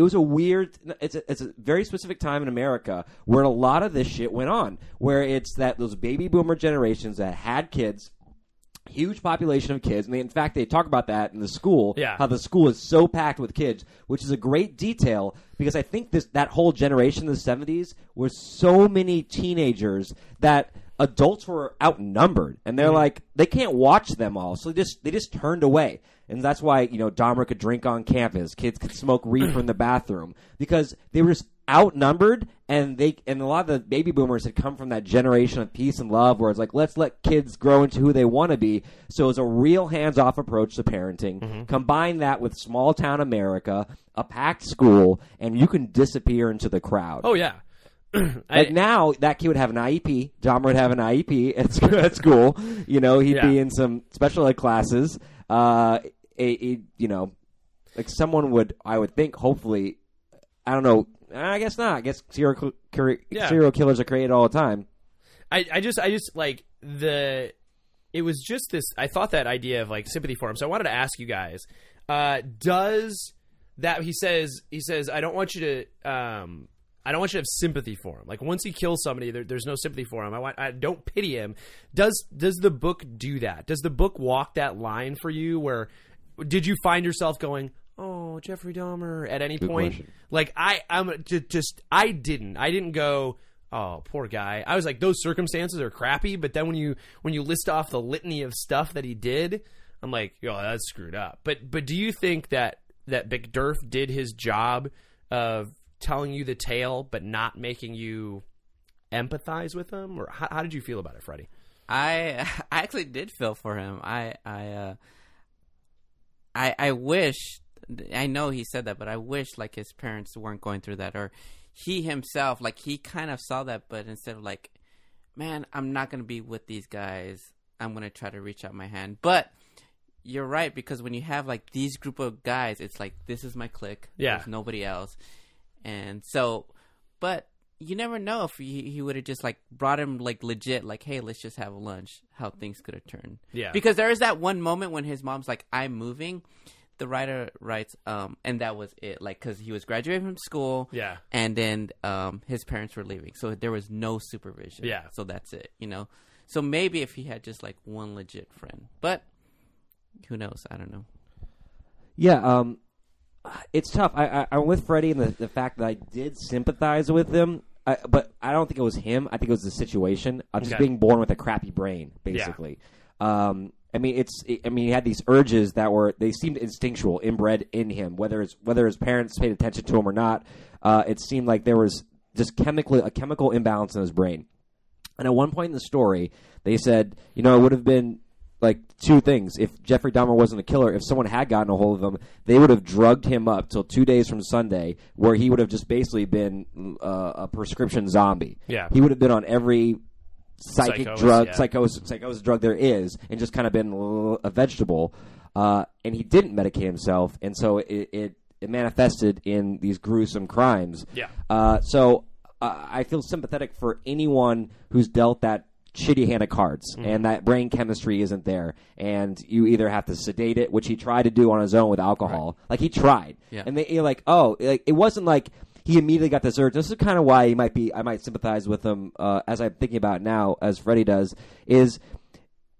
was a weird. It's a very specific time in America where a lot of this shit went on, where it's those baby boomer generations that had kids, huge population of kids, and in fact they talk about that in the school, how the school is so packed with kids, which is a great detail because I think this that whole generation in the 70s was so many teenagers that adults were outnumbered, and they're like, they can't watch them all, so they just turned away. And that's why, you know, Dahmer could drink on campus, kids could smoke reefer in the bathroom, because they were just outnumbered, and a lot of the baby boomers had come from that generation of peace and love where it's like, let's let kids grow into who they want to be. So it was a real hands-off approach to parenting. Mm-hmm. Combine that with small-town America, a packed school, and you can disappear into the crowd. Oh, yeah. Like now, that kid would have an IEP. Dahmer would have an IEP at school. You know, he'd be in some special ed classes. You know, like someone would, I would think, hopefully, I don't know, I guess not. I guess serial killers are created all the time. I just like the. It was just this. I thought that idea of like sympathy for him. So I wanted to ask you guys: does that he says I don't want you to have sympathy for him. Like once he kills somebody, there's no sympathy for him. I don't pity him. Does the book do that? Does the book walk that line for you? Where did you find yourself going, oh, Jeffrey Dahmer, at any point? Question. Like, I didn't go, oh, poor guy. I was like, those circumstances are crappy. But then when you list off the litany of stuff that he did, I'm like, yo, that's screwed up. But do you think that Backderf did his job of telling you the tale but not making you empathize with him? Or how did you feel about it, Freddie? I actually did feel for him. I wish... I know he said that, but I wish like his parents weren't going through that, or he himself, like he kind of saw that, but instead of like, man, I'm not going to be with these guys, I'm going to try to reach out my hand. But you're right, because when you have like these group of guys, it's like, this is my clique. Yeah. There's nobody else. And so, but you never know if he would have just like brought him like legit, like, hey, let's just have lunch, how things could have turned. Yeah. Because there is that one moment when his mom's like, I'm moving. The writer writes, and that was it. Like, because he was graduating from school, and then his parents were leaving, so there was no supervision. Yeah, so that's it. You know, so maybe if he had just like one legit friend, but who knows? I don't know. Yeah, it's tough. I'm with Freddie in the fact that I did sympathize with him, but I don't think it was him. I think it was the situation. I'm just being born with a crappy brain, basically. Yeah. I mean, he had these urges that they seemed instinctual, inbred in him. Whether his parents paid attention to him or not, it seemed like there was just a chemical imbalance in his brain. And at one point in the story, they said, you know, it would have been like two things. If Jeffrey Dahmer wasn't a killer, if someone had gotten a hold of him, they would have drugged him up till 2 days from Sunday, where he would have just basically been a prescription zombie. Yeah, he would have been on every psychosis drug there is, and just kind of been a vegetable, and he didn't medicate himself, and so it manifested in these gruesome crimes. Yeah. So I feel sympathetic for anyone who's dealt that shitty hand of cards, and that brain chemistry isn't there, and you either have to sedate it, which he tried to do on his own with alcohol. Right. Like he tried, and you're like, oh, like, it wasn't like he immediately got this urge. This is kind of why I might sympathize with him as I'm thinking about now, as Freddie does, is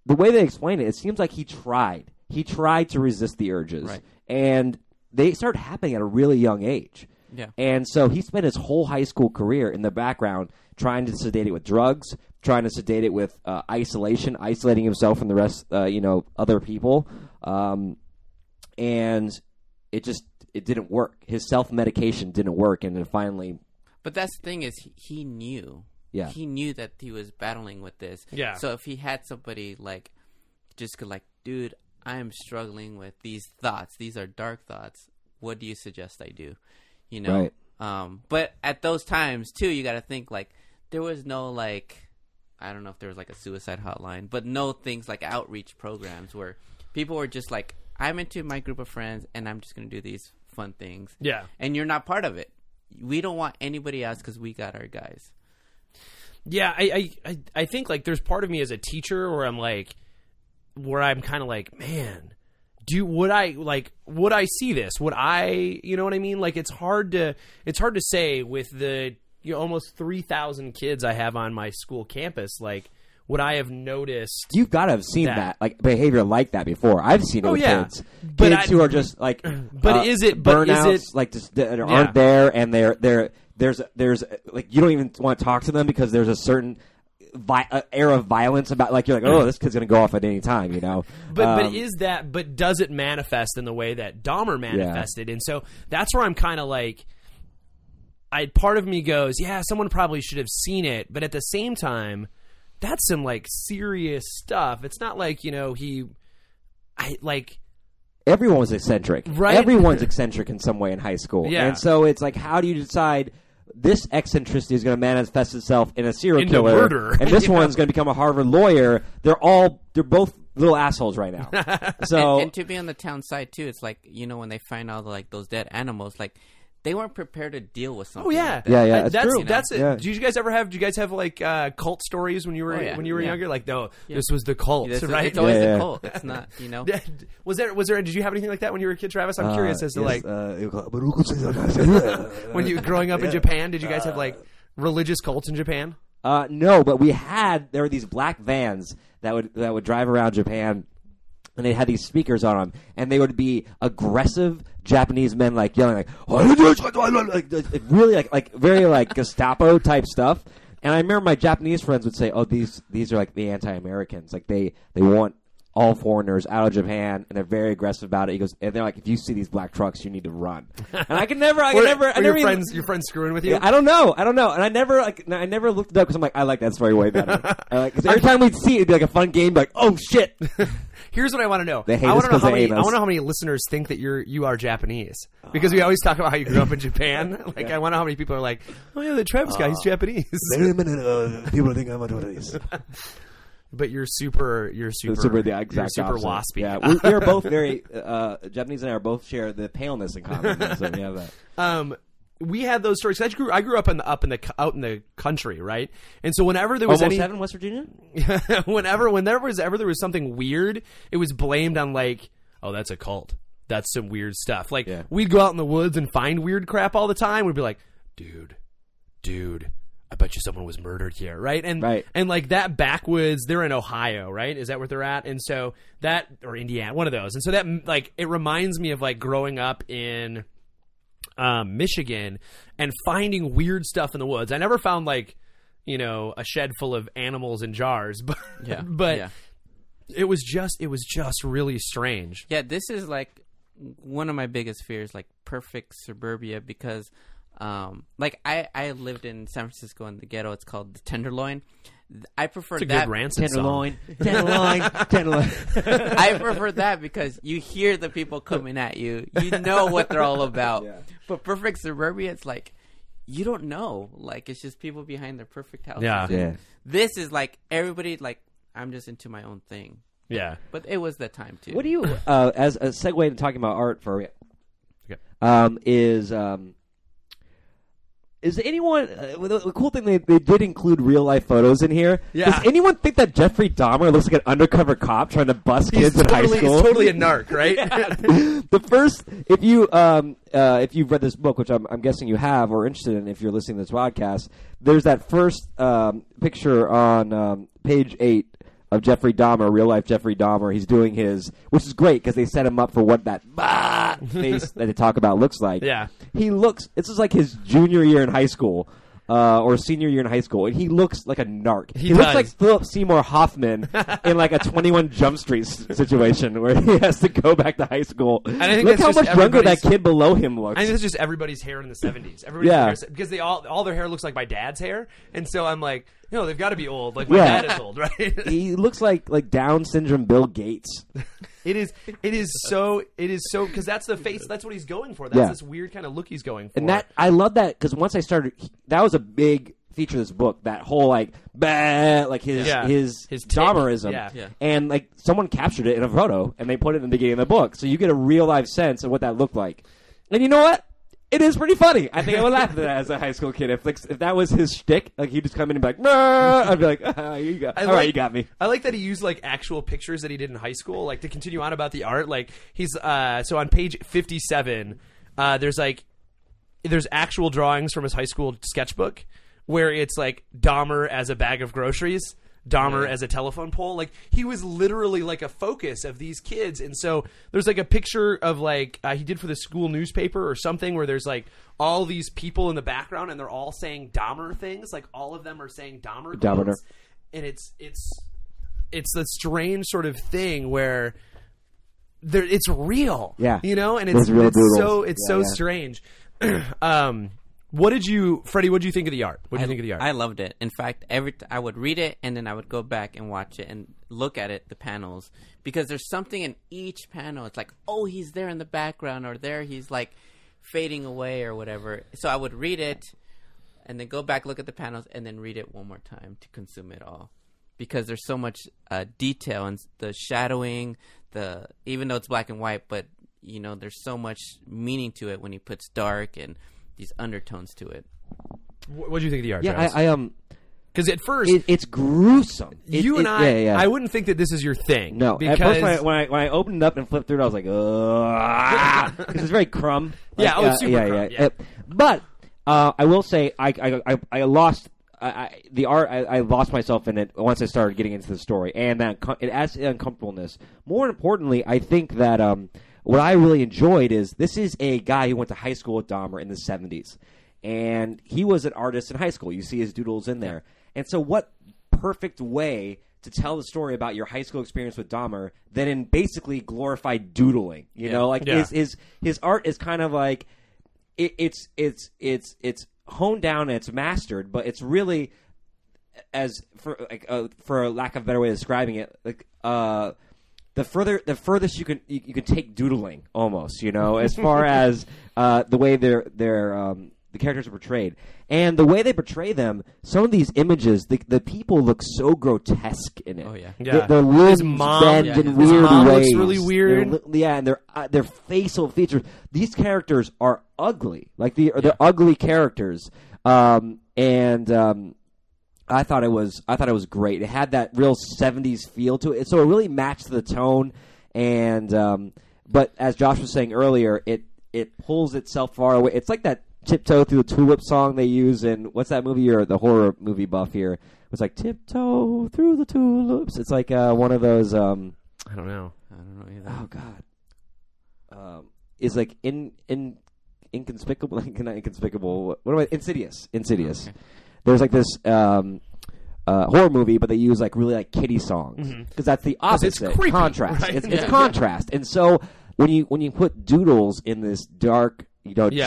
the way they explain it. It seems like he tried to resist the urges, right, and they start happening at a really young age. Yeah. And so he spent his whole high school career in the background trying to sedate it with drugs, trying to sedate it with isolation, isolating himself from the rest, other people. And it just, it didn't work. His self-medication didn't work, and then finally... But that's the thing is, he knew. Yeah. He knew that he was battling with this. Yeah. So if he had somebody, like, just go like, dude, I am struggling with these thoughts. These are dark thoughts. What do you suggest I do? You know? Right. But at those times, too, you got to think, like, there was no, like... I don't know if there was, like, a suicide hotline, but no things like outreach programs where people were just like, I'm into my group of friends, and I'm just going to do these fun things. Yeah. And you're not part of it. We don't want anybody else because we got our guys. Yeah. I think like there's part of me as a teacher where I'm kind of like, man, would I see this? Would I, you know what I mean? Like it's hard to say with the almost 3,000 kids I have on my school campus, like would I have noticed? You've got to have seen that like behavior like that before. I've seen it with kids. But kids who are just like, burnouts, like just aren't there, and there's like you don't even want to talk to them because there's a certain air of violence about, like, you're like, oh, this kid's gonna go off at any time, you know. But does it manifest in the way that Dahmer manifested? Yeah. And so that's where I'm kind of like, part of me goes, yeah, someone probably should have seen it, but at the same time, that's some like serious stuff. It's not like, you know, everyone was eccentric, right? Everyone's eccentric in some way in high school, and so it's like, how do you decide? This eccentricity is going to manifest itself in a serial killer, murder. And this one's going to become a Harvard lawyer. They're both little assholes right now. So, and to be on the town side too, it's like, you know, when they find all the, like, those dead animals, like, they weren't prepared to deal with something. Oh yeah, like that. yeah. That's true. You know? That's it. Yeah. Did you guys have like cult stories when you were younger? Like, no, this was the cult, right? It's always the cult. It's not, you know. Was there? Did you have anything like that when you were a kid, Travis? I'm curious as to like when you growing up in Japan. Did you guys have like religious cults in Japan? No, but there were these black vans that would drive around Japan. And they had these speakers on them, and they would be aggressive Japanese men, like yelling, like really, like very like Gestapo type stuff. And I remember my Japanese friends would say, "Oh, these are like the anti-Americans. Like they want all foreigners out of Japan, and they're very aggressive about it." He goes, and they're like, "If you see these black trucks, you need to run." And your friends screwing with you? I don't know. And I never looked it up because I'm like, I like that story way better. Because every time we'd see it, it'd be like a fun game, like, "Oh shit." Here's what I want to know. I want to know how many listeners think that you are Japanese, because we always talk about how you grew up in Japan. Like, I want to know how many people are like, "Oh yeah, the Travis guy, he's Japanese." Very many people think I'm Japanese. But you're super waspy. Yeah, we're both very Japanese, and I both share the paleness in common. So we have that. We had those stories. I grew up out in the country, right? And so whenever there was Almost Heaven, West Virginia. whenever there was something weird, it was blamed on like, oh, that's a cult. That's some weird stuff. Like we'd go out in the woods and find weird crap all the time. We'd be like, dude. I bet you someone was murdered here, right? And like that backwoods, they're in Ohio, right? Is that where they're at? And so that, or Indiana, one of those. And so that, like, it reminds me of like growing up in Michigan and finding weird stuff in the woods. I never found like, you know, a shed full of animals in jars, but it was just really strange. Yeah, this is like one of my biggest fears, like perfect suburbia, because I lived in San Francisco in the ghetto. It's called the Tenderloin. I prefer that. It's a good Rancid song. Tenderloin. I prefer that because you hear the people coming at you. You know what they're all about. Yeah. But perfect suburbia, it's like, you don't know. Like, it's just people behind their perfect houses. Yeah. Yeah. This is like everybody, like, I'm just into my own thing. Yeah. But it was that time too. What do you, as a segue to talking about art for, is anyone the cool thing they did include real life photos in here? Yeah. Does anyone think that Jeffrey Dahmer looks like an undercover cop trying to bust kids in high school? He's totally a narc, right? If you've read this book, which I'm guessing you have or are interested in, if you're listening to this podcast, there's that first picture on page 8 of Jeffrey Dahmer, real life Jeffrey Dahmer. He's doing his, which is great because they set him up for what that face that they talk about looks like. Yeah. He looks, this is like his junior year in high school or senior year in high school, and he looks like a narc. He looks like Philip Seymour Hoffman in like a 21 Jump Street situation where he has to go back to high school. And I think look how much younger that kid below him looks. I think it's just everybody's hair in the 70s. Everybody's hair, because they all their hair looks like my dad's hair. And so I'm like, no, they've got to be old. Like, my dad is old, right? He looks like Down syndrome Bill Gates. It is so because that's the face. That's what he's going for. That's this weird kind of look he's going for. And that, I love that, because once I started, that was a big feature of this book. That whole like, his Dahmerism. Yeah. And like someone captured it in a photo and they put it in the beginning of the book, so you get a real life sense of what that looked like. And you know what? It is pretty funny. I think I would laugh at that as a high school kid. If that was his shtick, like he'd just come in and be like, nah, I'd be like, you got me. I like that he used like actual pictures that he did in high school. Like, to continue on about the art, like he's so on page 57, there's actual drawings from his high school sketchbook where it's like Dahmer as a bag of groceries. Dahmer as a telephone pole. Like, he was literally like a focus of these kids. And so there's like a picture of like he did for the school newspaper or something where there's like all these people in the background and they're all saying Dahmer things. Like, all of them are saying Dahmer things. And it's a strange sort of thing where it's real. Yeah. You know, and it's so strange. Freddie, what did you think of the art? I loved it. In fact, I would read it and then I would go back and watch it and look at it, the panels, because there's something in each panel. It's like, oh, he's there in the background, or there he's like fading away or whatever. So I would read it and then go back, look at the panels, and then read it one more time to consume it all, because there's so much detail and the shadowing, even though it's black and white, but you know, there's so much meaning to it when he puts dark and these undertones to it. What do you think of the art? Yeah, I because at first it's gruesome. I wouldn't think that this is your thing. No, because at first when I opened it up and flipped through it, I was like, ugh, because it's very crumb. Like, yeah, it's super crumb. Yeah. But I will say, I lost myself in it once I started getting into the story, and that it adds uncomfortableness. More importantly, I think that what I really enjoyed is this is a guy who went to high school with Dahmer in the 70s, and he was an artist in high school. You see his doodles in there. And so what perfect way to tell the story about your high school experience with Dahmer than in basically glorified doodling, you know? Like his art is kind of like it's honed down and it's mastered, but it's really, as for lack of a better way of describing it, like the furthest you can take doodling, almost, you know, as far as the way the characters are portrayed, and the way they portray them. Some of these images, the people look so grotesque in it. Oh yeah, yeah. Their limbs bend in weird ways. Looks really weird. And their facial features. These characters are ugly. Like they're ugly characters. I thought it was great. It had that real 70s feel to it, so it really matched the tone. And but as Josh was saying earlier, it pulls itself far away. It's like that "Tiptoe Through the Tulip" song they use in what's that movie? Or the horror movie buff here, it was like "Tiptoe Through the Tulips." It's like one of those. I don't know either. Oh God, is like inconspicuous. What am I? Insidious. Okay. There's like this horror movie, but they use like really like kiddie songs because that's the opposite. It's creepy, contrast. Right? It's contrast, and so when you put doodles in this dark,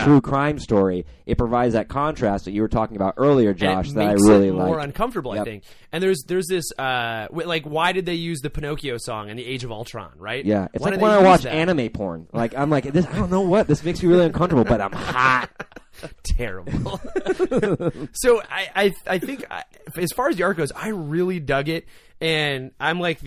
true crime story, it provides that contrast that you were talking about earlier, Josh. And it makes it more uncomfortable, I think. And there's this like, why did they use the Pinocchio song in the Age of Ultron? Right? Yeah, it's like when I watch anime porn. Like I'm like, I don't know what this makes me really uncomfortable, but I'm hot. Terrible. So I think as far as the art goes, I really dug it, and I'm like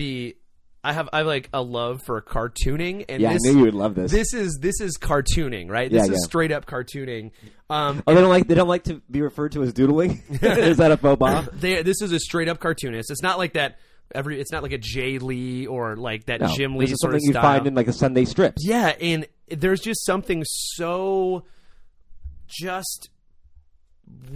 I have like a love for cartooning, and I knew you would love this. This is cartooning, right? This is straight up cartooning. They don't like to be referred to as doodling. Is that a faux pas? This is a straight up cartoonist. It's not like that. It's not like a Jay Lee or like that Jim Lee sort of style. This is something you find in like the Sunday strips. Yeah, and there's just something so just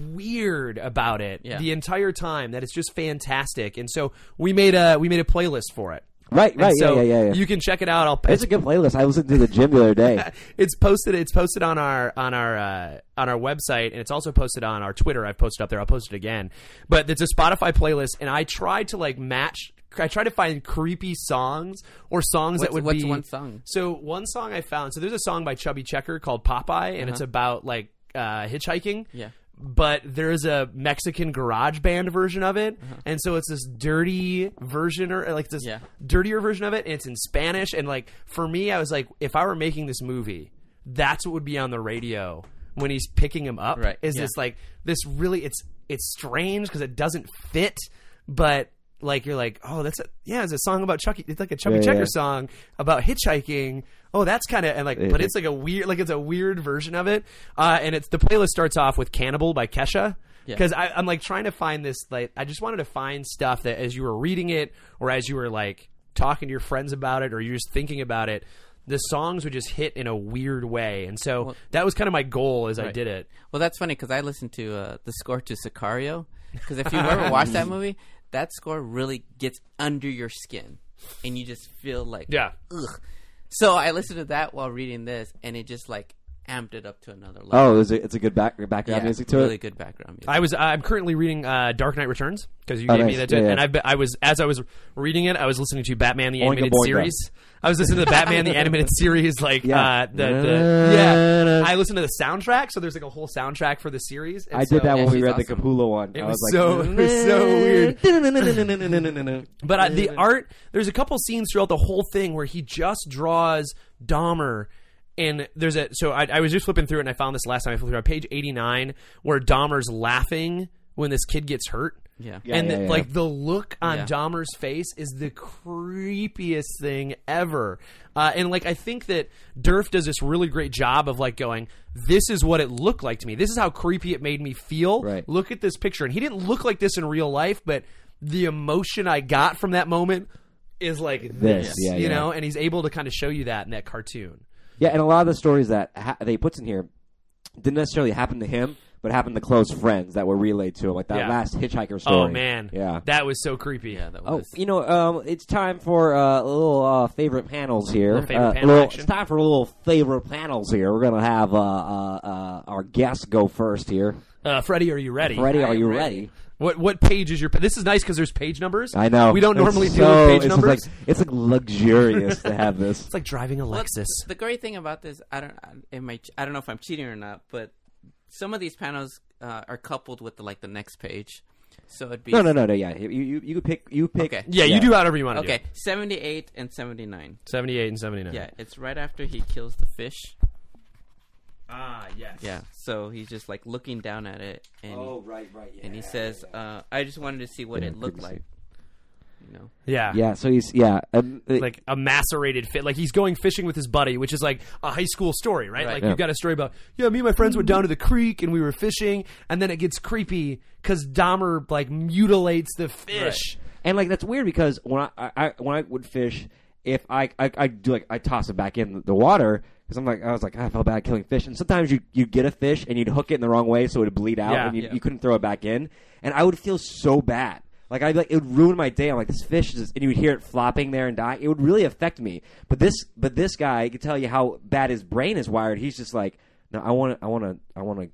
weird about it the entire time that it's just fantastic. And so we made a playlist for it. Right. So you can check it out. It's a good playlist. I listened to the gym the other day. It's posted on our website, and it's also posted on our Twitter. I've posted up there. I'll post it again. But it's a Spotify playlist, and I tried to like match. I tried to find creepy songs or songs that would be. What's one song? So one song I found. So there's a song by Chubby Checker called Popeye, and it's about like hitchhiking. Yeah. But there's a Mexican garage band version of it. And so it's this dirty version or like this dirtier version of it. And it's in Spanish. And like, for me, I was like, if I were making this movie, that's what would be on the radio when he's picking him up. Right. Is this like this really, it's strange because it doesn't fit, but like, you're like, oh, that's it's a song about Chucky. It's like a Chubby Checker song about hitchhiking. Oh, that's kind of, and like, but it's like a weird, like it's a weird version of it. And the playlist starts off with "Cannibal" by Kesha. Because I'm like trying to find this, like, I just wanted to find stuff that as you were reading it or as you were like talking to your friends about it or you're just thinking about it, the songs would just hit in a weird way. And so that was kind of my goal as I did it. Well, that's funny because I listened to the score to Sicario. Because if you've ever watched that movie, that score really gets under your skin, and you just feel like, yeah. Ugh. So I listened to that while reading this, and it just like amped it up to another level. Oh, it's a good background music to it. Really good background music. I'm currently reading Dark Knight Returns because you gave me that too. Yeah, yeah. And I was reading it, I was listening to Batman the Animated Series. I was listening to the Batman the Animated Series, like I listened to the soundtrack, so there's like a whole soundtrack for the series. And I did that when we read the Capullo one. It was so weird. But the art, there's a couple scenes throughout the whole thing where he just draws Dahmer. And there's I was just flipping through it, and I found this last time I flipped through on page 89 where Dahmer's laughing when this kid gets hurt. Yeah. The look on Dahmer's face is the creepiest thing ever. I think that Derf does this really great job of like going, this is what it looked like to me. This is how creepy it made me feel. Right. Look at this picture. And he didn't look like this in real life, but the emotion I got from that moment is like this, know, and he's able to kind of show you that in that cartoon. Yeah, and a lot of the stories that they puts in here didn't necessarily happen to him, but happened to close friends that were relayed to him, like that last hitchhiker story. Oh, man. Yeah. That was so creepy. Yeah, that was. Oh, you know, it's time for a little favorite panels here. It's time for a little favorite panels here. We're going to have our guest go first here. Freddie, are you ready? Freddie, are you ready? What page is your... This is nice because there's page numbers. I know. We don't normally deal with page numbers. It's luxurious to have this. It's like driving a Lexus. Look, the great thing about this, I don't know if I'm cheating or not, but some of these panels are coupled with the next page. So it'd be... No, yeah. You pick... Okay. Yeah, you do whatever you want to do. Okay, 78 and 79. 78 and 79. Yeah, it's right after he kills the fish. Ah, yes. Yeah, so he's just, looking down at it. And yeah. And he says, I just wanted to see what it looked like. You know? Yeah. Yeah, so he's, like a macerated fish. Like, he's going fishing with his buddy, which is, a high school story, right? You've got a story about, me and my friends went down to the creek, and we were fishing, and then it gets creepy, because Dahmer, mutilates the fish. Right. And, that's weird, because when I would fish, if I do, I toss it back in the water... Because I felt bad killing fish. And sometimes you'd get a fish and you'd hook it in the wrong way so it would bleed out and you couldn't throw it back in. And I would feel so bad. It would ruin my day. I'm like, this fish is – and you would hear it flopping there and die. It would really affect me. But this guy, I could tell you how bad his brain is wired. He's just like, no, I want to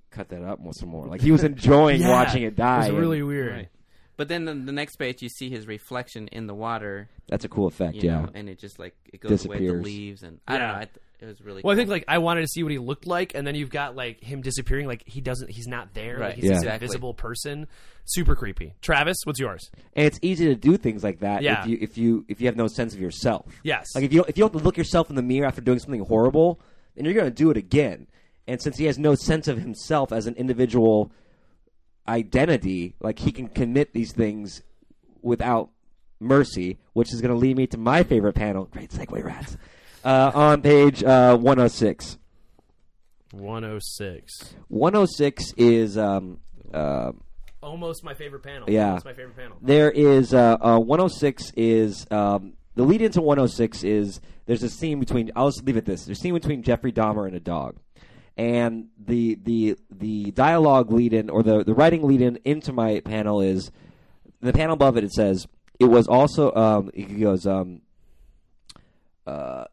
cut that up some more. He was enjoying watching it die. It was really weird. Right. But then the next page, you see his reflection in the water. That's a cool effect, know, and it just it goes away with the leaves. And I don't know. It was really cool. I think I wanted to see what he looked like, and then you've got him disappearing. He's not there. Right. He's an invisible person. Super creepy. Travis, what's yours? And it's easy to do things like that if you have no sense of yourself. Yes. If you don't have to look yourself in the mirror after doing something horrible, then you're going to do it again. And since he has no sense of himself as an individual identity, he can commit these things without mercy, which is going to lead me to my favorite panel. Great segue, rats. On page 106. 106 is almost my favorite panel. Yeah, almost my favorite panel. There is 106 is the lead into 106 is there's a scene between. I'll just leave it this. There's a scene between Jeffrey Dahmer and a dog. And the dialogue lead-in, or the writing lead-in into my panel is, the panel above it, it says, it was also, he goes,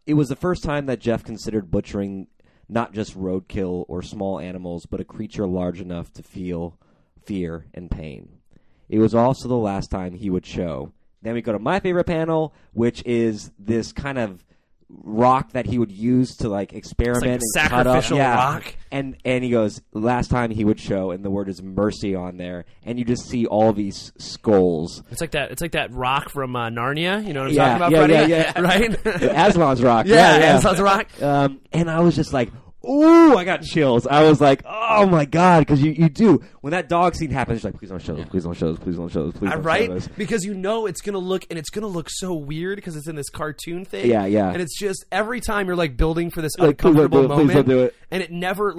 it was the first time that Jeff considered butchering not just roadkill or small animals, but a creature large enough to feel fear and pain. It was also the last time he would show. Then we go to my favorite panel, which is this kind of rock that he would use to experiment, it's like and sacrificial cut up. Rock. And he goes, last time he would show, and the word is mercy on there, and you just see all these skulls. It's like that rock from Narnia. You know what I'm talking about, Freddie? Yeah. Right? Aslan's rock. Yeah, Aslan's rock. And I was just like, ooh, I got chills. I was like, oh my God, because you do. When that dog scene happens, you're like, please don't show this, please don't show this, please don't show this, please don't show this. Right? Because you know it's going to look, and it's going to look so weird because it's in this cartoon thing. Yeah. And it's just every time you're building for this uncomfortable moment. Please don't do it. And it never,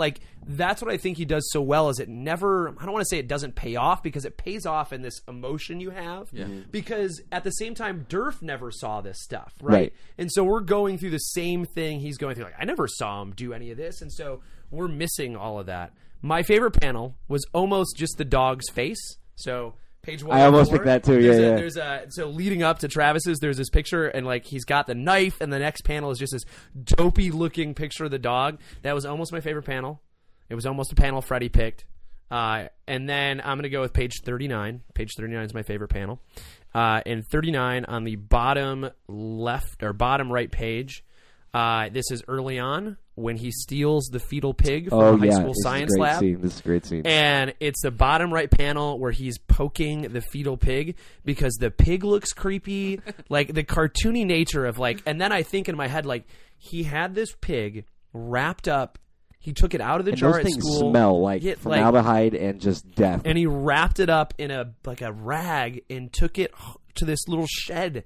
that's what I think he does so well is it never, I don't want to say it doesn't pay off because it pays off in this emotion you have. Yeah. Because at the same time, Derf never saw this stuff, right? And so we're going through the same thing he's going through. I never saw him do any of this. And so we're missing all of that. My favorite panel was almost just the dog's face. So Page 1. I almost picked that too. Yeah. There's a, so leading up to Travis's, there's this picture, and like he's got the knife, and the next panel is just this dopey looking picture of the dog. That was almost my favorite panel. It was almost a panel Freddie picked. And then I'm going to go with page 39. Page 39 is my favorite panel. And 39 on the bottom left or bottom right page. This is early on when he steals the fetal pig from the high school science lab. This is a great scene. And it's the bottom right panel where he's poking the fetal pig because the pig looks creepy. Like the cartoony nature of like – and then I think in my head like he had this pig wrapped up. He took it out of the jar at school. Those things smell like formaldehyde and just death. And he wrapped it up in a rag and took it to this little shed.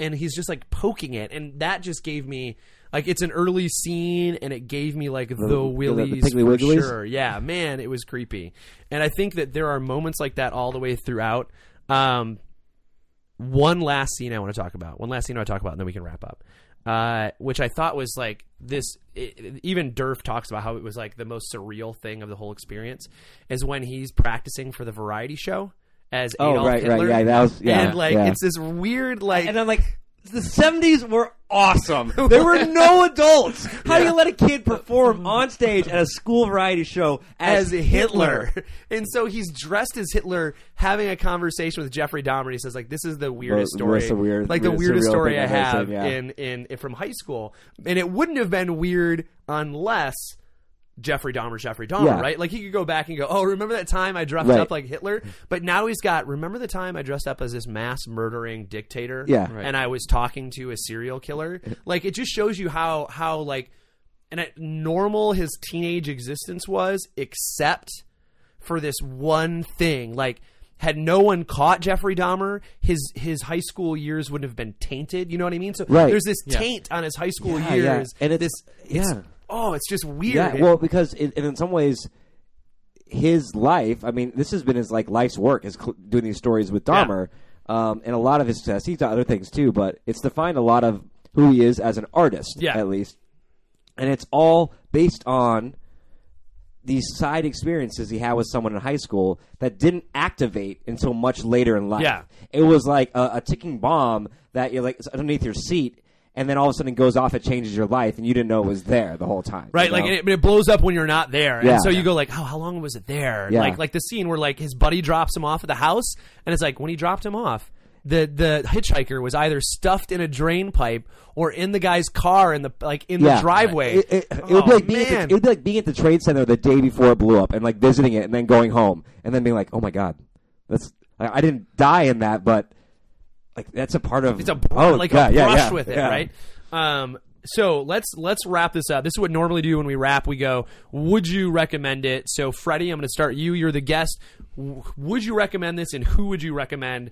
And he's just like poking it. And that just gave me like it's an early scene and it gave me like the willies for sure. Yeah, man, it was creepy. And I think that there are moments like that all the way throughout. One last scene I want to talk about and then we can wrap up. Which I thought was like this. Even Derf talks about how it was like the most surreal thing of the whole experience is when he's practicing for the variety show as Adolf Hitler. It's this weird like. And I'm like, the 70s were awesome. There were no adults. How do you let a kid perform on stage at a school variety show as Hitler? And so he's dressed as Hitler having a conversation with Jeffrey Dahmer. And he says, like, this is the weirdest story. The weirdest story I have in from high school. And it wouldn't have been weird unless Jeffrey Dahmer, right? Like he could go back and go, oh, remember that time I dressed up like Hitler? But now he's got, remember the time I dressed up as this mass murdering dictator? Yeah. Right. And I was talking to a serial killer? Like it just shows you how like, and normal his teenage existence was, except for this one thing. Like had no one caught Jeffrey Dahmer, his high school years wouldn't have been tainted. You know what I mean? So there's this taint on his high school years. Yeah. And it's just weird. Yeah, well, because in some ways, his life, I mean, this has been his like life's work is doing these stories with Dahmer, and a lot of his success. He's done other things too, but it's defined a lot of who he is as an artist, at least. And it's all based on these side experiences he had with someone in high school that didn't activate until much later in life. Yeah. It was like a ticking bomb that you're like it's underneath your seat. And then all of a sudden it goes off, it changes your life, and you didn't know it was there the whole time. Right, you know? Like it blows up when you're not there. And so you go like, oh, how long was it there? Yeah. Like the scene where like his buddy drops him off at the house, and it's like when he dropped him off, the hitchhiker was either stuffed in a drain pipe or in the guy's car in the driveway. It would be like being at the Trade Center the day before it blew up and like visiting it and then going home and then being like, oh my God, I didn't die in that, but like that's a part of it's a brush with it, right? So let's wrap this up. This is what we normally do when we wrap. We go, would you recommend it? So Freddie, I'm going to start you. You're the guest. Would you recommend this, and who would you recommend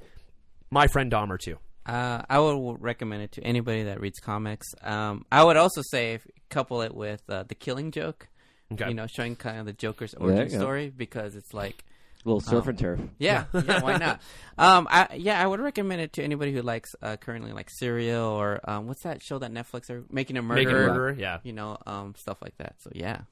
My Friend Dahmer to? I would recommend it to anybody that reads comics. I would also say couple it with The Killing Joke. Okay. You know, showing kind of the Joker's origin story because it's like. A little surf and turf. Yeah, why not? I would recommend it to anybody who likes currently like Serial or what's that show that Netflix are Making a Murderer, you know, stuff like that. So yeah,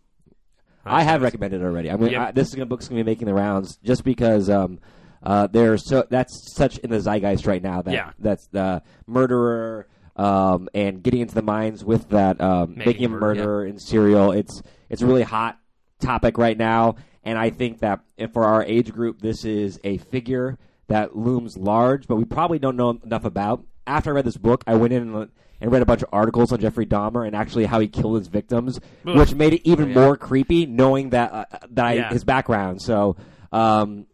I have recommended it already. This is gonna book's gonna be making the rounds just because that's such in the zeitgeist right now that's the Murderer and getting into the minds with that Making a Murderer and Serial. It's a really hot topic right now. And I think that for our age group, this is a figure that looms large, but we probably don't know enough about. After I read this book, I went in and read a bunch of articles on Jeffrey Dahmer and actually how he killed his victims, which made it even more creepy knowing that his background. So, I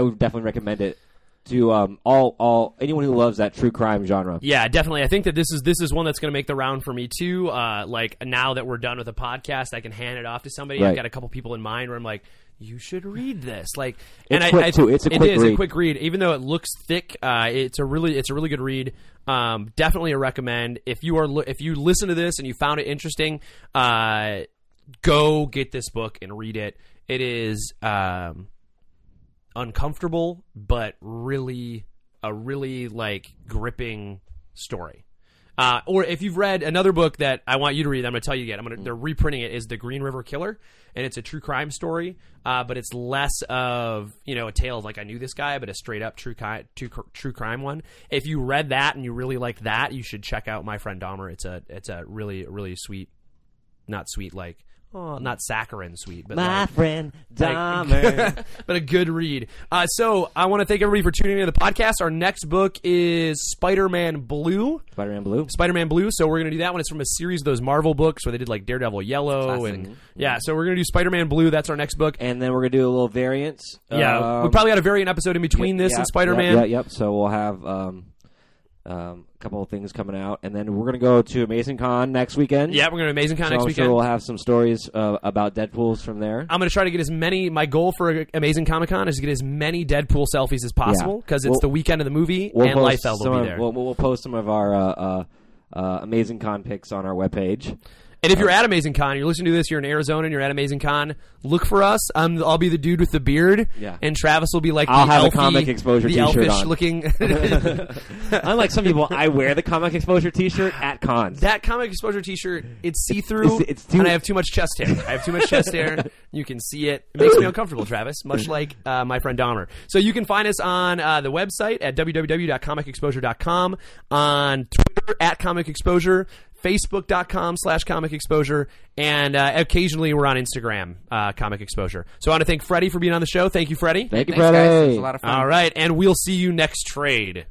would definitely recommend it to all anyone who loves that true crime genre. Yeah, definitely. I think that this is one that's going to make the round for me too. Like now that we're done with the podcast, I can hand it off to somebody. Right. I've got a couple people in mind where I'm like, you should read this. Like, a quick read, even though it looks thick. It's a really good read. Definitely a recommend. If you listen to this and you found it interesting, go get this book and read it. It is. Uncomfortable, but really gripping story. Or if you've read another book that I want you to read, I'm going to tell you again. They're reprinting it. Is The Green River Killer, and it's a true crime story, but it's less of a tale of like I knew this guy, but a straight up true crime one. If you read that and you really like that, you should check out My Friend Dahmer. It's a really sweet, not sweet like. Oh, not saccharine sweet, but My Friend Dahmer. But a good read. So I want to thank everybody for tuning into the podcast. Our next book is Spider-Man Blue. So we're going to do that one. It's from a series of those Marvel books where they did like Daredevil Yellow. Classic. And yeah, so we're going to do Spider-Man Blue. That's our next book. And then we're going to do a little variant. Yeah, we probably got a variant episode in between this and Spider-Man. Yep. So we'll have... a couple of things coming out, and then we're going to go to Amazing Con next weekend. Yeah, we're going to Amazing Con next weekend. I'm sure we'll have some stories about Deadpools from there. I'm going to try to get as many. My goal for Amazing Comic Con is to get as many Deadpool selfies as possible because it's the weekend of the movie, and Liefeld will be there. We'll post some of our Amazing Con pics on our webpage. And if you're at Amazing Con, you're listening to this, you're in Arizona and you're at Amazing Con, look for us. I'll be the dude with the beard, and Travis will be like I'll have a comic exposure t-shirt on. Looking. Unlike some people, I wear the comic exposure t-shirt at cons. That comic exposure t-shirt, it's see-through, and I have too much chest hair. You can see it. It makes me uncomfortable, Travis, much like My Friend Dahmer. So you can find us on the website at www.comicexposure.com, on Twitter at Comic Exposure, Facebook.com/Comic Exposure, and occasionally we're on Instagram, Comic Exposure. So I want to thank Freddie for being on the show. Thank you, Freddie. Thanks, Freddie. Guys. It was a lot of fun. All right, and we'll see you next trade.